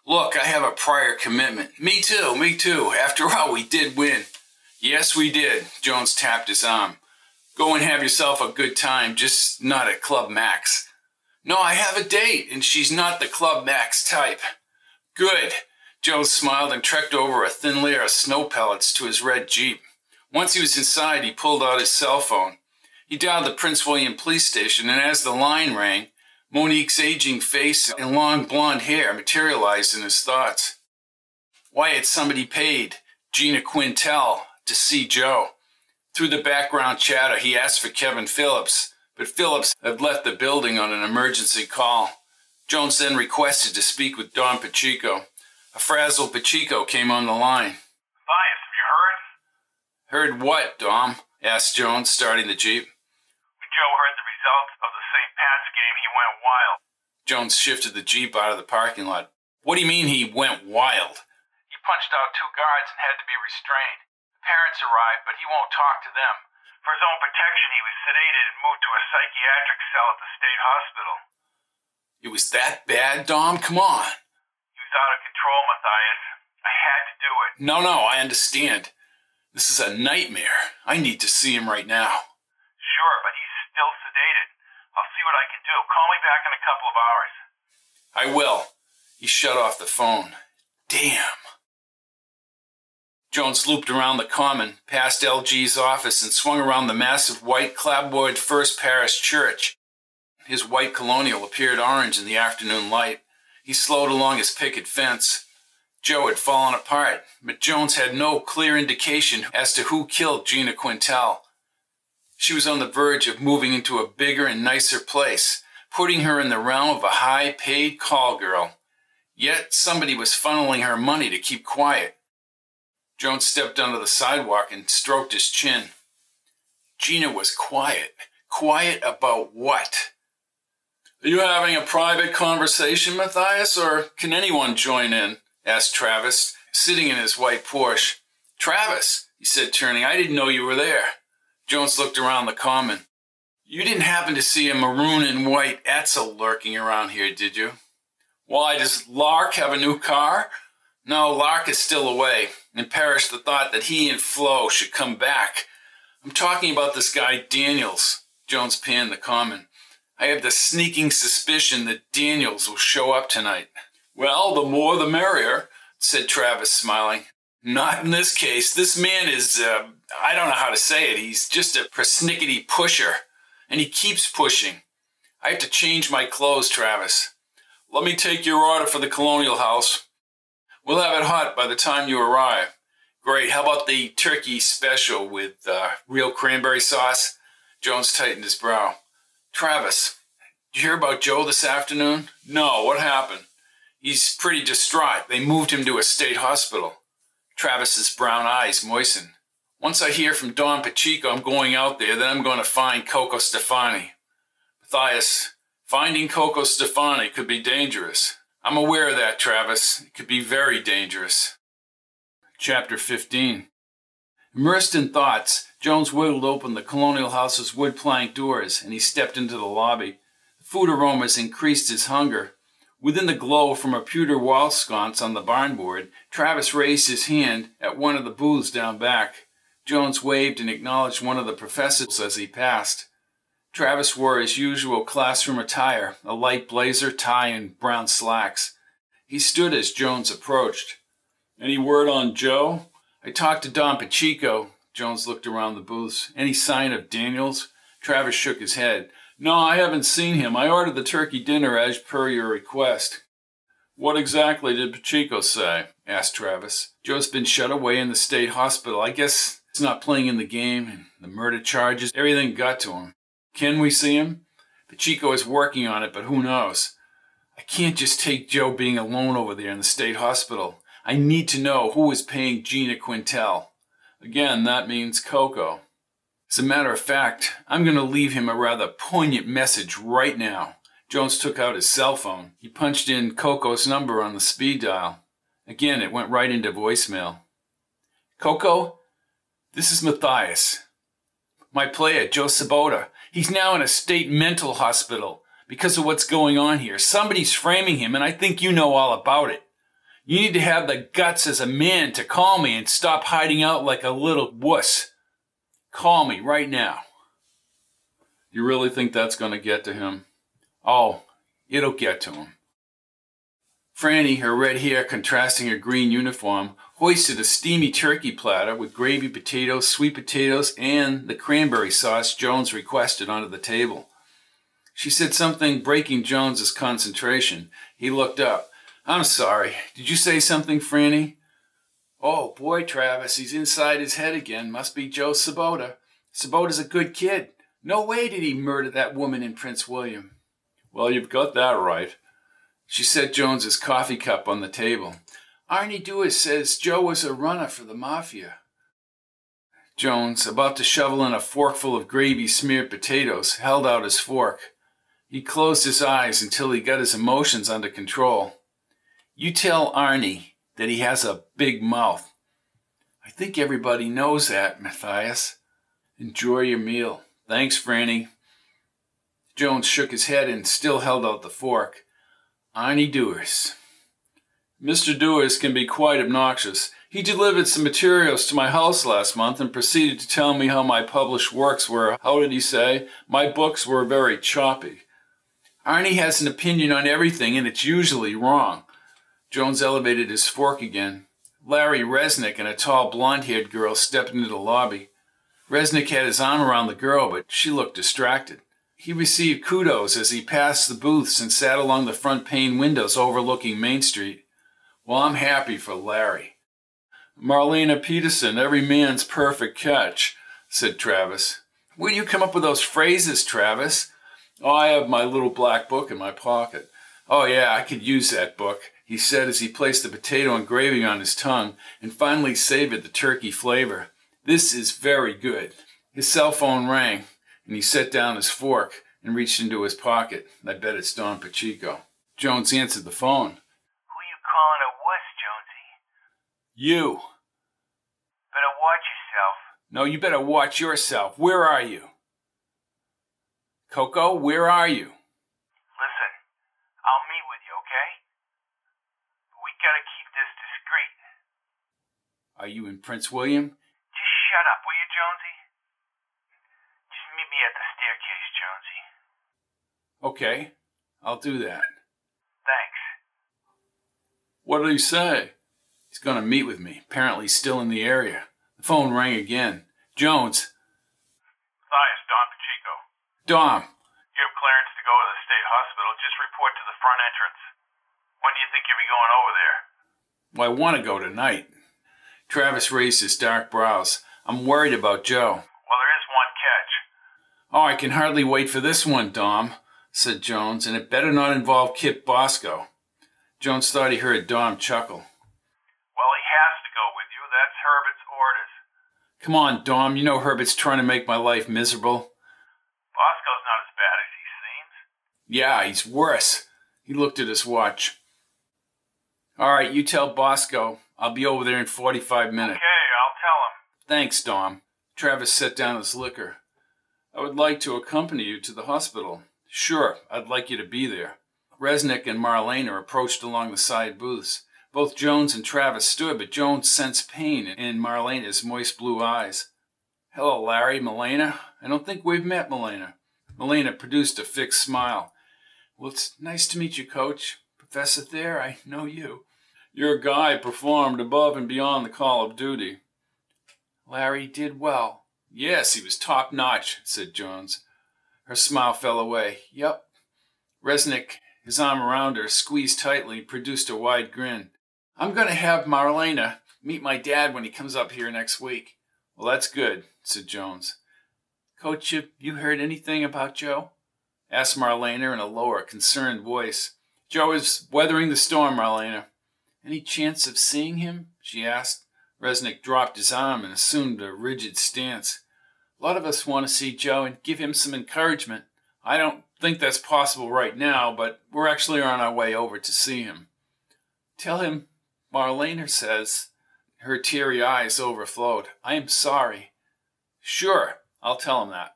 Look, I have a prior commitment. Me too. After all, we did win. Yes, we did. Jones tapped his arm. Go and have yourself a good time, just not at Club Max. No, I have a date, and she's not the Club Max type. Good. Jones smiled and trekked over a thin layer of snow pellets to his red Jeep. Once he was inside, he pulled out his cell phone. He dialed the Prince William police station, and as the line rang, Monique's aging face and long blonde hair materialized in his thoughts. Why had somebody paid Gina Quintel to see Joe? Through the background chatter, he asked for Kevin Phillips, but Phillips had left the building on an emergency call. Jones then requested to speak with Dom Pacheco. A frazzled Pacheco came on the line. Matthias, have you heard? Heard what, Dom? Asked Jones, starting the Jeep. Joe heard the results of the St. Pat's game. He went wild. Jones shifted the Jeep out of the parking lot. What do you mean he went wild? He punched out two guards and had to be restrained. Parents arrived, but he won't talk to them. For his own protection, he was sedated and moved to a psychiatric cell at the state hospital. It was that bad, Dom? Come on. He was out of control, Matthias. I had to do it. No, I understand. This is a nightmare. I need to see him right now. Sure, but he's still sedated. I'll see what I can do. Call me back in a couple of hours. I will. He shut off the phone. Damn. Jones looped around the common, past LG's office, and swung around the massive white clapboard First Parish Church. His white Colonial appeared orange in the afternoon light. He slowed along his picket fence. Joe had fallen apart, but Jones had no clear indication as to who killed Gina Quintel. She was on the verge of moving into a bigger and nicer place, putting her in the realm of a high-paid call girl. Yet somebody was funneling her money to keep quiet. Jones stepped onto the sidewalk and stroked his chin. Gina was quiet. Quiet about what? Are you having a private conversation, Matthias, or can anyone join in? Asked Travis, sitting in his white Porsche. Travis, he said, turning, I didn't know you were there. Jones looked around the common. You didn't happen to see a maroon and white Etzel lurking around here, did you? Why, does Lark have a new car? No, Lark is still away, and perished the thought that he and Flo should come back. I'm talking about this guy Daniels. Jones panned the common. I have the sneaking suspicion that Daniels will show up tonight. Well, the more the merrier, said Travis, smiling. Not in this case. This man is, I don't know how to say it. He's just a persnickety pusher, and he keeps pushing. I have to change my clothes, Travis. Let me take your order for the Colonial House. We'll have it hot by the time you arrive. Great. How about the turkey special with real cranberry sauce? Jones tightened his brow. Travis, did you hear about Joe this afternoon? No, what happened? He's pretty distraught. They moved him to a state hospital. Travis's brown eyes moistened. Once I hear from Dom Pacheco, I'm going out there, then I'm going to find Coco Stefani. Matthias, finding Coco Stefani could be dangerous. I'm aware of that, Travis. It could be very dangerous. Chapter 15. Immersed in thoughts, Jones wiggled open the Colonial House's wood plank doors, and he stepped into the lobby. The food aromas increased his hunger. Within the glow from a pewter wall sconce on the barnboard, Travis raised his hand at one of the booths down back. Jones waved and acknowledged one of the professors as he passed. Travis wore his usual classroom attire, a light blazer, tie, and brown slacks. He stood as Jones approached. Any word on Joe? I talked to Dom Pacheco. Jones looked around the booths. Any sign of Daniels? Travis shook his head. No, I haven't seen him. I ordered the turkey dinner as per your request. What exactly did Pacheco say? Asked Travis. Joe's been shut away in the state hospital. I guess he's not playing in the game, and the murder charges, everything got to him. Can we see him? Pacheco is working on it, but who knows? I can't just take Joe being alone over there in the state hospital. I need to know who is paying Gina Quintel. Again, that means Coco. As a matter of fact, I'm going to leave him a rather poignant message right now. Jones took out his cell phone. He punched in Coco's number on the speed dial. Again, it went right into voicemail. Coco, this is Matthias. My player, Joe Sabota. He's now in a state mental hospital because of what's going on here. Somebody's framing him, and I think you know all about it. You need to have the guts as a man to call me and stop hiding out like a little wuss. Call me right now. You really think that's going to get to him? Oh, it'll get to him. Franny, her red hair contrasting her green uniform, hoisted a steamy turkey platter with gravy potatoes, sweet potatoes, and the cranberry sauce Jones requested onto the table. She said something breaking Jones's concentration. He looked up. I'm sorry. Did you say something, Franny? Oh, boy, Travis, he's inside his head again. Must be Joe Sabota. Sabota's a good kid. No way did he murder that woman in Prince William. Well, you've got that right. She set Jones's coffee cup on the table. Arnie Dewis says Joe was a runner for the mafia. Jones, about to shovel in a forkful of gravy-smeared potatoes, held out his fork. He closed his eyes until he got his emotions under control. You tell Arnie that he has a big mouth. I think everybody knows that, Matthias. Enjoy your meal. Thanks, Franny. Jones shook his head and still held out the fork. Arnie Dewis. Mr. Dewis can be quite obnoxious. He delivered some materials to my house last month and proceeded to tell me how my published works were, how did he say, my books were very choppy. Arnie has an opinion on everything, and it's usually wrong. Jones elevated his fork again. Larry Resnick and a tall, blonde-haired girl stepped into the lobby. Resnick had his arm around the girl, but she looked distracted. He received kudos as he passed the booths and sat along the front pane windows overlooking Main Street. Well, I'm happy for Larry. Marlena Peterson, every man's perfect catch, said Travis. Where do you come up with those phrases, Travis? Oh, I have my little black book in my pocket. Oh, yeah, I could use that book, he said as he placed the potato and gravy on his tongue and finally savored the turkey flavor. This is very good. His cell phone rang, and he set down his fork and reached into his pocket. I bet it's Dom Pacheco. Jones answered the phone. Who you calling a wuss, Jonesy? You. Better watch yourself. No, you better watch yourself. Where are you? Coco, where are you? Listen, I'll meet with you, okay? But we gotta keep this discreet. Are you in Prince William? Just shut up, will you, Jonesy? Meet me at the staircase, Jonesy. Okay, I'll do that. Thanks. What did he say? He's going to meet with me. Apparently still in the area. The phone rang again. Jones. Hi, it's Dom Pacheco. Dom. You have clearance to go to the state hospital. Just report to the front entrance. When do you think you'll be going over there? Well, I want to go tonight. Travis raised his dark brows. I'm worried about Joe. "Oh, I can hardly wait for this one, Dom," said Jones, "and it better not involve Kip Bosco." Jones thought he heard Dom chuckle. "Well, he has to go with you. That's Herbert's orders." "Come on, Dom. You know Herbert's trying to make my life miserable." "Bosco's not as bad as he seems." "Yeah, he's worse." He looked at his watch. "All right, you tell Bosco. I'll be over there in 45 minutes. "Okay, I'll tell him." "Thanks, Dom." Travis set down his liquor. "I would like to accompany you to the hospital." "Sure, I'd like you to be there." Resnick and Marlena approached along the side booths. Both Jones and Travis stood, but Jones sensed pain in Marlena's moist blue eyes. "Hello, Larry, Marlena. I don't think we've met, Marlena." Marlena produced a fixed smile. "Well, it's nice to meet you, Coach. Professor Thayer, I know you." "Your guy performed above and beyond the call of duty." "Larry did well." "Yes, he was top-notch," said Jones. Her smile fell away. "Yep." Resnick, his arm around her, squeezed tightly, produced a wide grin. "I'm going to have Marlena meet my dad when he comes up here next week." "Well, that's good," said Jones. "Coach, have you heard anything about Joe?" asked Marlena in a lower, concerned voice. "Joe is weathering the storm, Marlena." "Any chance of seeing him?" she asked. Resnick dropped his arm and assumed a rigid stance. "A lot of us want to see Joe and give him some encouragement. I don't think that's possible right now, but we're actually on our way over to see him." "Tell him Marlena says." Her teary eyes overflowed. "I am sorry." "Sure, I'll tell him that."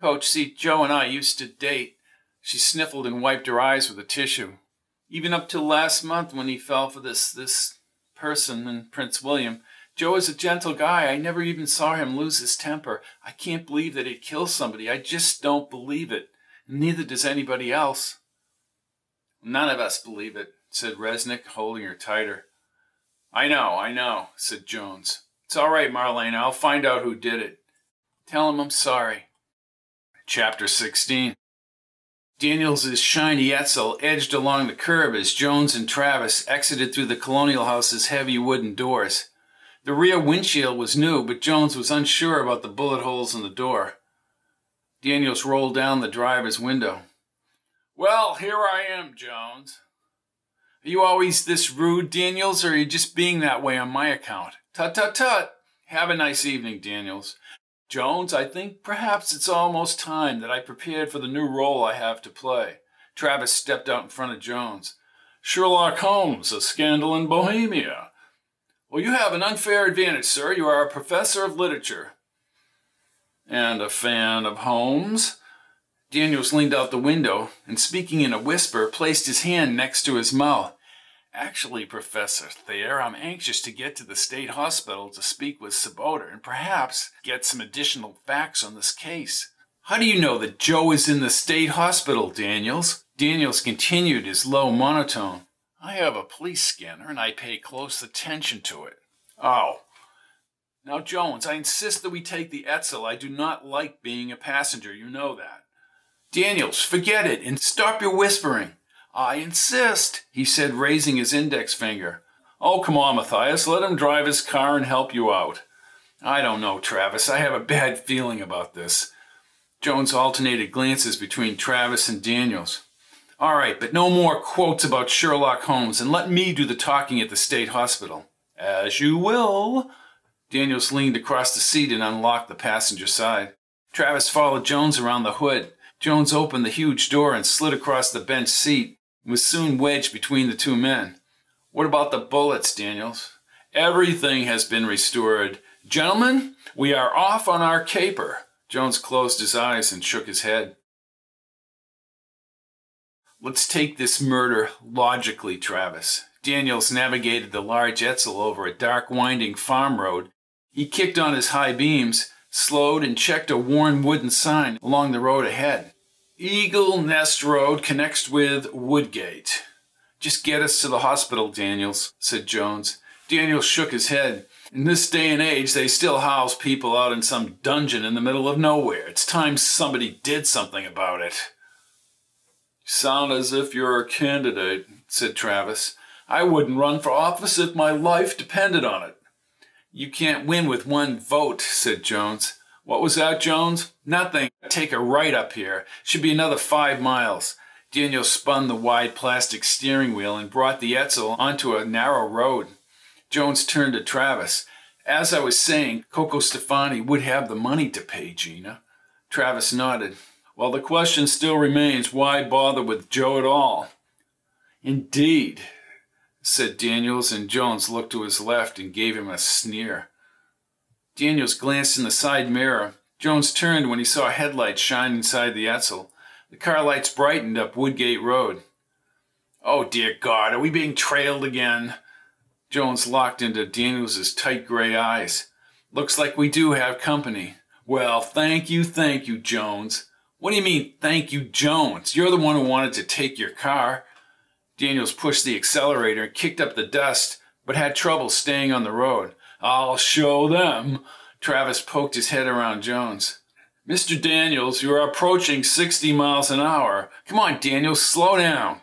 "Coach, see, Joe and I used to date." She sniffled and wiped her eyes with a tissue. "Even up till last month when he fell for this person in Prince William. Joe is a gentle guy. I never even saw him lose his temper. I can't believe that he'd kill somebody. I just don't believe it. And neither does anybody else." "None of us believe it," said Resnick, holding her tighter. I know, said Jones. "It's all right, Marlena. I'll find out who did it." "Tell him I'm sorry." Chapter 16. Daniels' shiny Etzel edged along the curb as Jones and Travis exited through the Colonial House's heavy wooden doors. The rear windshield was new, but Jones was unsure about the bullet holes in the door. Daniels rolled down the driver's window. "Well, here I am, Jones." "Are you always this rude, Daniels, or are you just being that way on my account?" "Tut, tut, tut. Have a nice evening, Daniels. Jones, I think perhaps it's almost time that I prepared for the new role I have to play." Travis stepped out in front of Jones. "Sherlock Holmes, A Scandal in Bohemia." "Well, you have an unfair advantage, sir. You are a professor of literature." "And a fan of Holmes?" Daniels leaned out the window and, speaking in a whisper, placed his hand next to his mouth. "Actually, Professor Thayer, I'm anxious to get to the state hospital to speak with Sabota and perhaps get some additional facts on this case." "How do you know that Joe is in the state hospital, Daniels?" Daniels continued his low monotone. "I have a police scanner, and I pay close attention to it." "Oh. Now, Jones, I insist that we take the Etzel. I do not like being a passenger. You know that." "Daniels, forget it, and stop your whispering." "I insist," he said, raising his index finger. "Oh, come on, Matthias. Let him drive his car and help you out." "I don't know, Travis. I have a bad feeling about this." Jones alternated glances between Travis and Daniels. "All right, but no more quotes about Sherlock Holmes, and let me do the talking at the state hospital." "As you will." Daniels leaned across the seat and unlocked the passenger side. Travis followed Jones around the hood. Jones opened the huge door and slid across the bench seat and was soon wedged between the two men. "What about the bullets, Daniels?" "Everything has been restored. Gentlemen, we are off on our caper." Jones closed his eyes and shook his head. "Let's take this murder logically, Travis." Daniels navigated the large Etzel over a dark, winding farm road. He kicked on his high beams, slowed, and checked a worn wooden sign along the road ahead. "Eagle Nest Road connects with Woodgate." "Just get us to the hospital, Daniels," said Jones. Daniels shook his head. "In this day and age, they still house people out in some dungeon in the middle of nowhere. It's time somebody did something about it." "Sound as if you're a candidate," said Travis. "I wouldn't run for office if my life depended on it." "You can't win with one vote," said Jones. What was that, Jones? Nothing. Take a right up here. Should be another 5 miles. Daniels spun the wide plastic steering wheel and brought the Etzel onto a narrow road. Jones turned to Travis. As I was saying, Coco Stefani would have the money to pay Gina. Travis nodded. Well, the question still remains, why bother with Joe at all? Indeed, said Daniels, and Jones looked to his left and gave him a sneer. Daniels glanced in the side mirror. Jones turned when he saw a headlight shine inside the Etzel. The car lights brightened up Woodgate Road. Oh, dear God, are we being trailed again? Jones locked into Daniels' tight gray eyes. Looks like we do have company. Well, thank you, Jones. What do you mean, thank you, Jones? You're the one who wanted to take your car. Daniels pushed the accelerator and kicked up the dust, but had trouble staying on the road. I'll show them. Travis poked his head around Jones. Mr. Daniels, you are approaching 60 miles an hour. Come on, Daniels, slow down.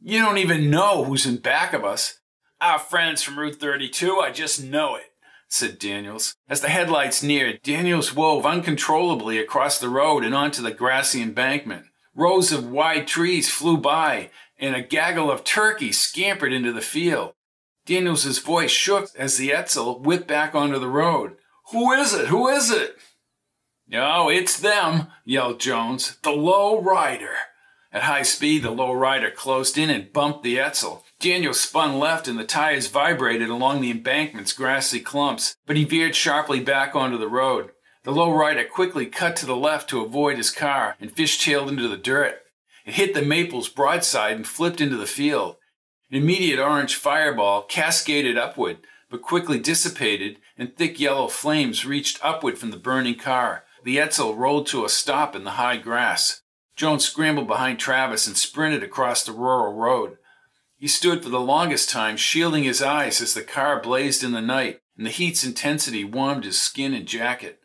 You don't even know who's in back of us. Our friends from Route 32, I just know it, said Daniels. As the headlights neared, Daniels wove uncontrollably across the road and onto the grassy embankment. Rows of wide trees flew by, and a gaggle of turkeys scampered into the field. Daniels' voice shook as the Etzel whipped back onto the road. Who is it? No, it's them, yelled Jones. The low rider. At high speed, the low rider closed in and bumped the Etzel. Daniels spun left and the tires vibrated along the embankment's grassy clumps, but he veered sharply back onto the road. The low rider quickly cut to the left to avoid his car and fishtailed into the dirt. It hit the maple's broadside and flipped into the field. An immediate orange fireball cascaded upward, but quickly dissipated, and thick yellow flames reached upward from the burning car. The Etzel rolled to a stop in the high grass. Jones scrambled behind Travis and sprinted across the rural road. He stood for the longest time, shielding his eyes as the car blazed in the night, and the heat's intensity warmed his skin and jacket.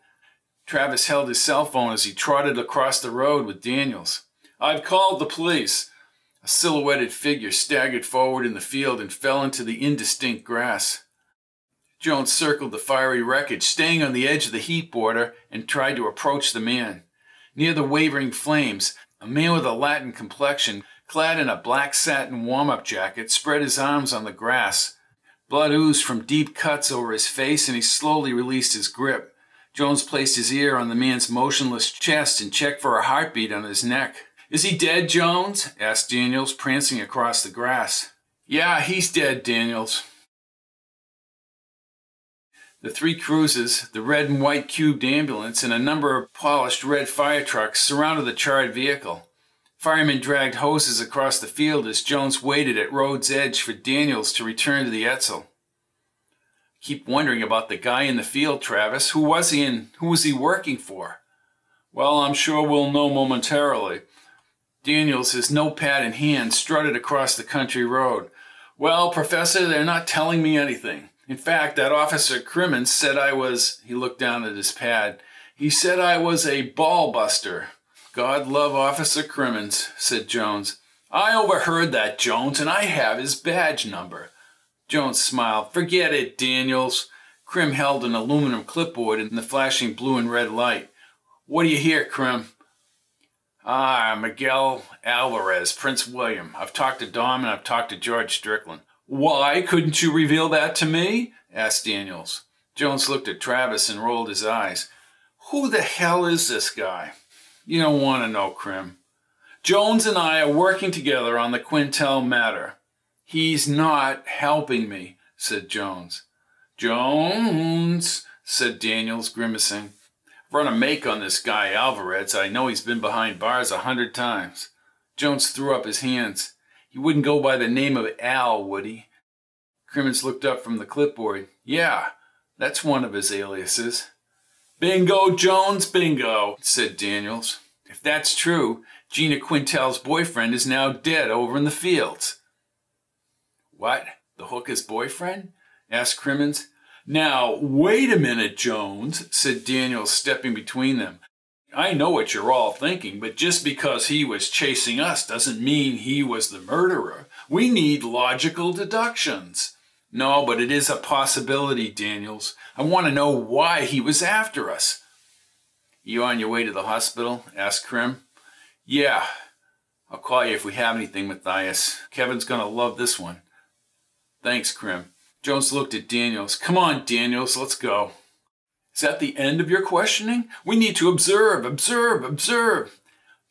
Travis held his cell phone as he trotted across the road with Daniels. I've called the police. A silhouetted figure staggered forward in the field and fell into the indistinct grass. Jones circled the fiery wreckage, staying on the edge of the heat border, and tried to approach the man. Near the wavering flames, a man with a Latin complexion, clad in a black satin warm-up jacket, spread his arms on the grass. Blood oozed from deep cuts over his face, and he slowly released his grip. Jones placed his ear on the man's motionless chest and checked for a heartbeat on his neck. Is he dead, Jones? Asked Daniels, prancing across the grass. Yeah, he's dead, Daniels. The three cruisers, the red and white cubed ambulance, and a number of polished red fire trucks surrounded the charred vehicle. Firemen dragged hoses across the field as Jones waited at road's edge for Daniels to return to the Etzel. Keep wondering about the guy in the field, Travis. Who was he and who was he working for? Well, I'm sure we'll know momentarily. Daniels, his notepad in hand, strutted across the country road. Well, Professor, they're not telling me anything. In fact, that Officer Crimmins said I was, he looked down at his pad, he said I was a ball buster. God love Officer Crimmins, said Jones. I overheard that, Jones, and I have his badge number. Jones smiled. Forget it, Daniels. Crim held an aluminum clipboard in the flashing blue and red light. What do you hear, Crim? Miguel Alvarez, Prince William. I've talked to Dom and I've talked to George Strickland. Why couldn't you reveal that to me? Asked Daniels. Jones looked at Travis and rolled his eyes. Who the hell is this guy? You don't want to know, Crim. Jones and I are working together on the Quintel matter. He's not helping me, said Jones. Jones, said Daniels, grimacing. Run a make on this guy Alvarez. I know he's been behind bars 100 times. Jones threw up his hands. He wouldn't go by the name of Al, would he? Crimmins looked up from the clipboard. Yeah, that's one of his aliases. Bingo, Jones, bingo, said Daniels. If that's true, Gina Quintel's boyfriend is now dead over in the fields. What? The hooker's boyfriend? Asked Crimmins. Now, wait a minute, Jones, said Daniels, stepping between them. I know what you're all thinking, but just because he was chasing us doesn't mean he was the murderer. We need logical deductions. No, but it is a possibility, Daniels. I want to know why he was after us. You on your way to the hospital? Asked Krim. Yeah. I'll call you if we have anything, Matthias. Kevin's going to love this one. Thanks, Krim. Jones looked at Daniels. Come on, Daniels, let's go. Is that the end of your questioning? We need to observe.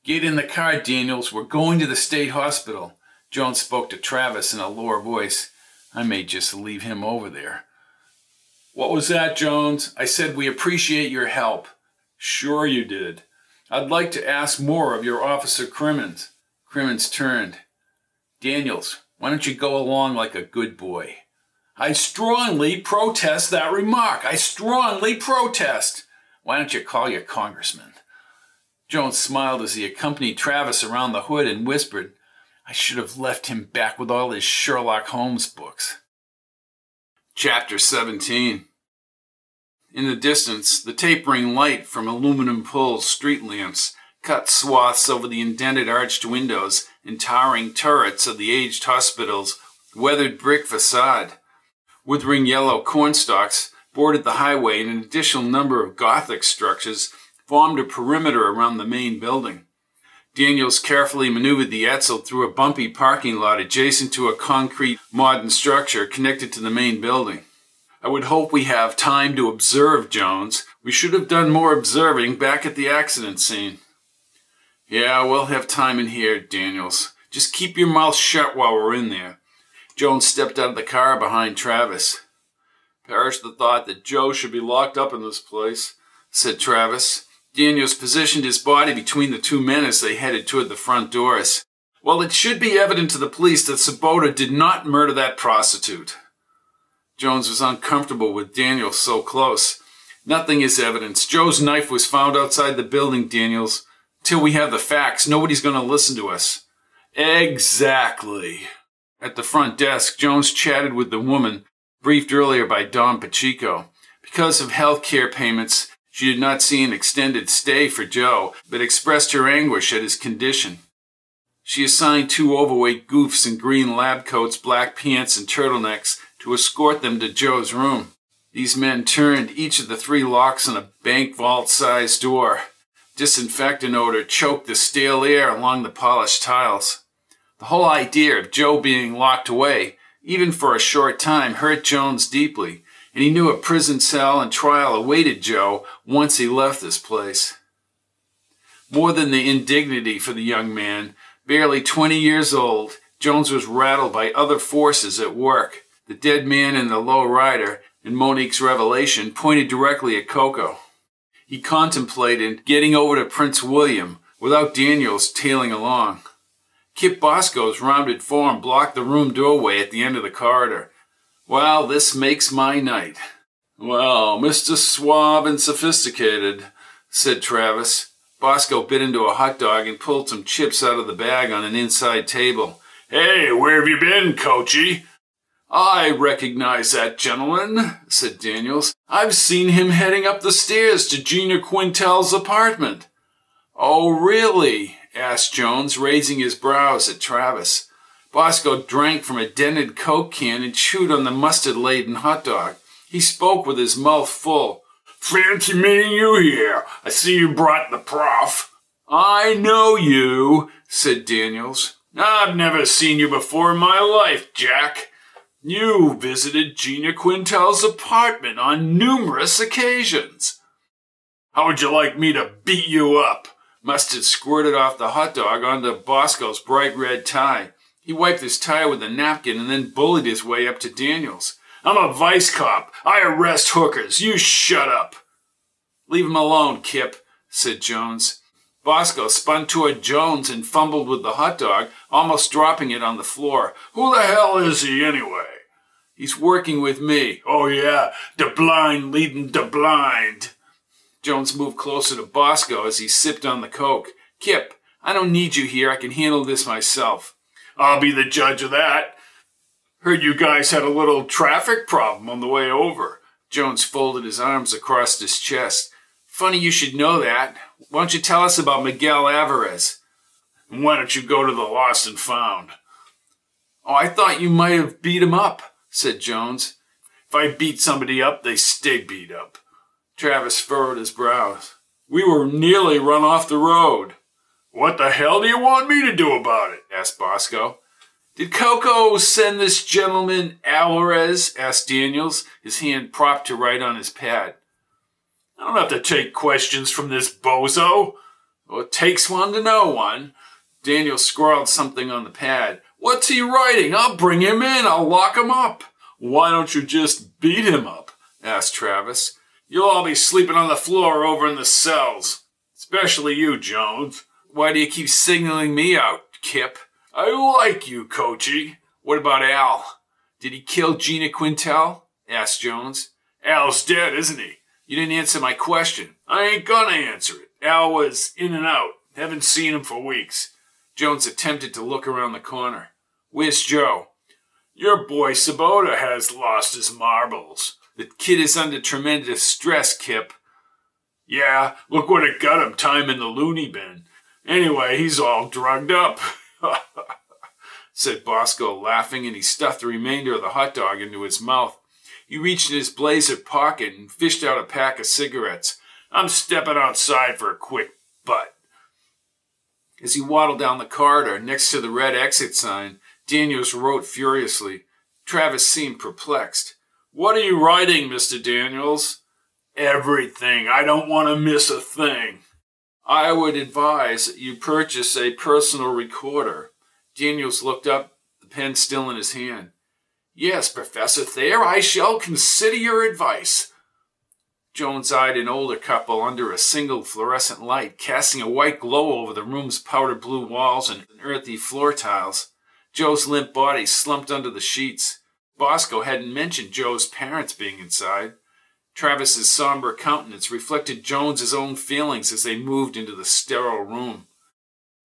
Get in the car, Daniels. We're going to the state hospital. Jones spoke to Travis in a lower voice. I may just leave him over there. What was that, Jones? I said we appreciate your help. Sure you did. I'd like to ask more of your Officer Crimmins. Crimmins turned. Daniels, why don't you go along like a good boy? I strongly protest that remark. I strongly protest. Why don't you call your congressman? Jones smiled as he accompanied Travis around the hood and whispered, I should have left him back with all his Sherlock Holmes books. Chapter 17. In the distance, the tapering light from aluminum pole street lamps cut swaths over the indented arched windows and towering turrets of the aged hospital's weathered brick facade. Withering yellow cornstalks bordered the highway, and an additional number of Gothic structures formed a perimeter around the main building. Daniels carefully maneuvered the Etzel through a bumpy parking lot adjacent to a concrete modern structure connected to the main building. I would hope we have time to observe, Jones. We should have done more observing back at the accident scene. Yeah, we'll have time in here, Daniels. Just keep your mouth shut while we're in there. Jones stepped out of the car behind Travis. Perish the thought that Joe should be locked up in this place, said Travis. Daniels positioned his body between the two men as they headed toward the front doors. Well, it should be evident to the police that Sabota did not murder that prostitute. Jones was uncomfortable with Daniels so close. Nothing is evidence. Joe's knife was found outside the building, Daniels. Till we have the facts, nobody's going to listen to us. Exactly. At the front desk, Jones chatted with the woman briefed earlier by Dom Pacheco. Because of health care payments, she did not see an extended stay for Joe, but expressed her anguish at his condition. She assigned two overweight goofs in green lab coats, black pants, and turtlenecks to escort them to Joe's room. These men turned each of the three locks on a bank vault-sized door. Disinfectant odor choked the stale air along the polished tiles. The whole idea of Joe being locked away, even for a short time, hurt Jones deeply. And he knew a prison cell and trial awaited Joe once he left this place. More than the indignity for the young man, barely 20 years old, Jones was rattled by other forces at work. The dead man and the low rider, and Monique's revelation, pointed directly at Coco. He contemplated getting over to Prince William without Daniels tailing along. Kip Bosco's rounded form blocked the room doorway at the end of the corridor. Well, this makes my night. Well, Mr. Suave and Sophisticated, said Travis. Bosco bit into a hot dog and pulled some chips out of the bag on an inside table. Hey, where have you been, Coachy? I recognize that gentleman, said Daniels. I've seen him heading up the stairs to Gina Quintel's apartment. Oh, really? Asked Jones, raising his brows at Travis. Bosco drank from a dented Coke can and chewed on the mustard-laden hot dog. He spoke with his mouth full. Fancy meeting you here. I see you brought the prof. I know you, said Daniels. I've never seen you before in my life, Jack. You visited Gina Quintel's apartment on numerous occasions. How would you like me to beat you up? Mustard squirted off the hot dog onto Bosco's bright red tie. He wiped his tie with a napkin and then bullied his way up to Daniels. I'm a vice cop. I arrest hookers. You shut up. Leave him alone, Kip, said Jones. Bosco spun toward Jones and fumbled with the hot dog, almost dropping it on the floor. Who the hell is he anyway? He's working with me. Oh yeah, the blind leading the blind. Jones moved closer to Bosco as he sipped on the Coke. Kip, I don't need you here. I can handle this myself. I'll be the judge of that. Heard you guys had a little traffic problem on the way over. Jones folded his arms across his chest. Funny you should know that. Why don't you tell us about Miguel Alvarez? And why don't you go to the lost and found? Oh, I thought you might have beat him up, said Jones. If I beat somebody up, they stay beat up. Travis furrowed his brows. We were nearly run off the road. What the hell do you want me to do about it? Asked Bosco. Did Coco send this gentleman Alvarez? Asked Daniels, his hand propped to write on his pad. I don't have to take questions from this bozo. Well, it takes one to know one. Daniels scrawled something on the pad. What's he writing? I'll bring him in. I'll lock him up. Why don't you just beat him up? Asked Travis. You'll all be sleeping on the floor over in the cells. Especially you, Jones. Why do you keep signaling me out, Kip? I like you, Coachy. What about Al? Did he kill Gina Quintel? Asked Jones. Al's dead, isn't he? You didn't answer my question. I ain't gonna answer it. Al was in and out. Haven't seen him for weeks. Jones attempted to look around the corner. Where's Joe? Your boy Sabota has lost his marbles. The kid is under tremendous stress, Kip. Yeah, look what it got him time in the loony bin. Anyway, he's all drugged up. said Bosco, laughing, and he stuffed the remainder of the hot dog into his mouth. He reached in his blazer pocket and fished out a pack of cigarettes. I'm stepping outside for a quick butt. As he waddled down the corridor, next to the red exit sign, Daniels wrote furiously. Travis seemed perplexed. What are you writing, Mr. Daniels? Everything. I don't want to miss a thing. I would advise that you purchase a personal recorder. Daniels looked up, the pen still in his hand. Yes, Professor Thayer, I shall consider your advice. Jones eyed an older couple under a single fluorescent light, casting a white glow over the room's powder blue walls and earthy floor tiles. Joe's limp body slumped under the sheets. Bosco hadn't mentioned Joe's parents being inside. Travis's somber countenance reflected Jones's own feelings as they moved into the sterile room.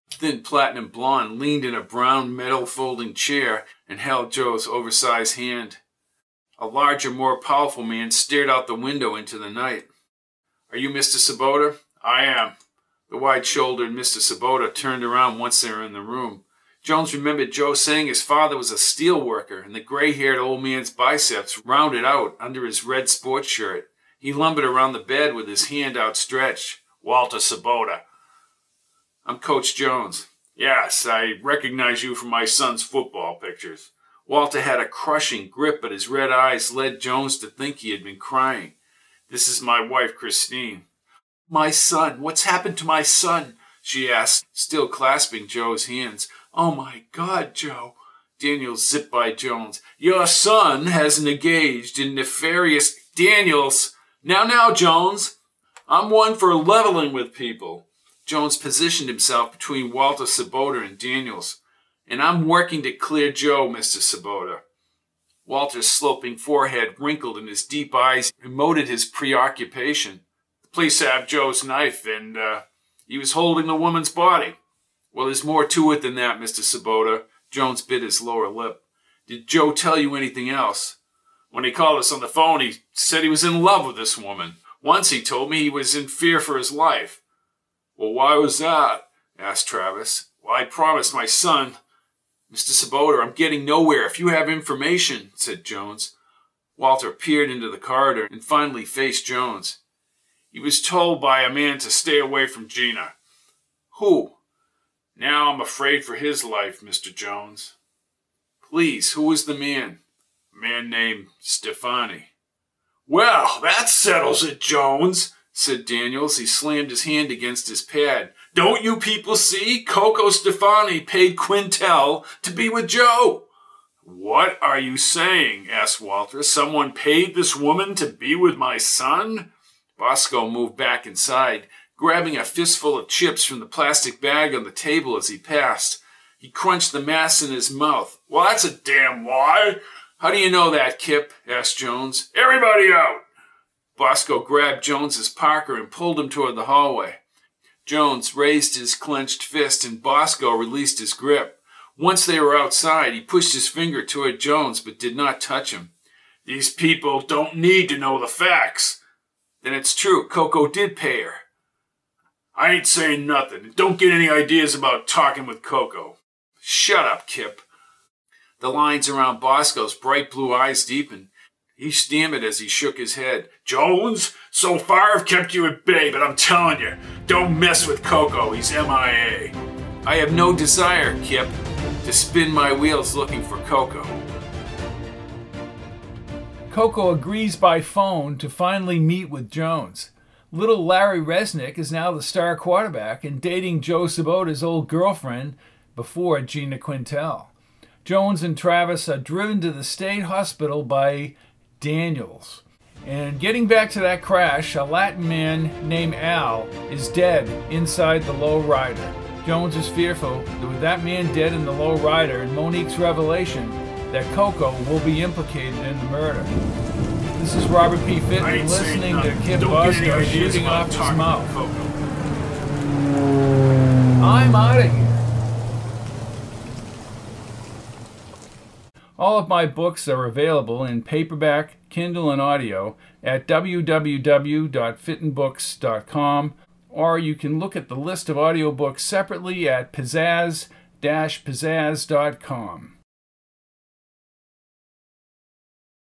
The thin platinum blonde leaned in a brown metal folding chair and held Joe's oversized hand. A larger, more powerful man stared out the window into the night. Are you Mr. Sabota? I am. The wide-shouldered Mr. Sabota turned around once they were in the room. Jones remembered Joe saying his father was a steel worker, and the gray-haired old man's biceps rounded out under his red sports shirt. He lumbered around the bed with his hand outstretched. Walter Sabota. I'm Coach Jones. Yes, I recognize you from my son's football pictures. Walter had a crushing grip, but his red eyes led Jones to think he had been crying. This is my wife, Christine. My son. What's happened to my son? She asked, still clasping Joe's hands. Oh, my God, Joe. Daniels zipped by Jones. Your son has engaged in nefarious... Daniels! Now, Jones! I'm one for leveling with people. Jones positioned himself between Walter Sabota and Daniels. And I'm working to clear Joe, Mr. Sabota. Walter's sloping forehead wrinkled and his deep eyes emoted his preoccupation. The police have Joe's knife and he was holding the woman's body. Well, there's more to it than that, Mr. Sabota. Jones bit his lower lip. Did Joe tell you anything else? When he called us on the phone, he said he was in love with this woman. Once he told me he was in fear for his life. Well, why was that? Asked Travis. Well, I promised my son. Mr. Sabota, I'm getting nowhere. If you have information, said Jones. Walter peered into the corridor and finally faced Jones. He was told by a man to stay away from Gina. Who? Now I'm afraid for his life, Mr. Jones. Please, who was the man? A man named Stefani. Well, that settles it, Jones, said Daniels. He slammed his hand against his pad. Don't you people see? Coco Stefani paid Quintel to be with Joe. What are you saying? Asked Walter. Someone paid this woman to be with my son? Bosco moved back inside, grabbing a fistful of chips from the plastic bag on the table as he passed. He crunched the mass in his mouth. Well, that's a damn lie. How do you know that, Kip? Asked Jones. Everybody out! Bosco grabbed Jones's Parker and pulled him toward the hallway. Jones raised his clenched fist and Bosco released his grip. Once they were outside, he pushed his finger toward Jones but did not touch him. These people don't need to know the facts. Then it's true. Coco did pay her. I ain't saying nothing. Don't get any ideas about talking with Coco. Shut up, Kip. The lines around Bosco's bright blue eyes deepened. He stammered as he shook his head. Jones, so far I've kept you at bay, but I'm telling you, don't mess with Coco. He's MIA. I have no desire, Kip, to spin my wheels looking for Coco. Coco agrees by phone to finally meet with Jones. Little Larry Resnick is now the star quarterback and dating Joe Sabota's old girlfriend before Gina Quintel. Jones and Travis are driven to the state hospital by Daniels. And getting back to that crash, a Latin man named Al is dead inside the lowrider. Jones is fearful that with that man dead in the lowrider and Monique's revelation that Coco will be implicated in the murder. This is Robert P. Fitton listening to Kip Bosco shooting off his mouth. I'm out of here. All of my books are available in paperback, Kindle, and audio at www.fittonbooks.com, or you can look at the list of audiobooks separately at pizzazz-pizzazz.com.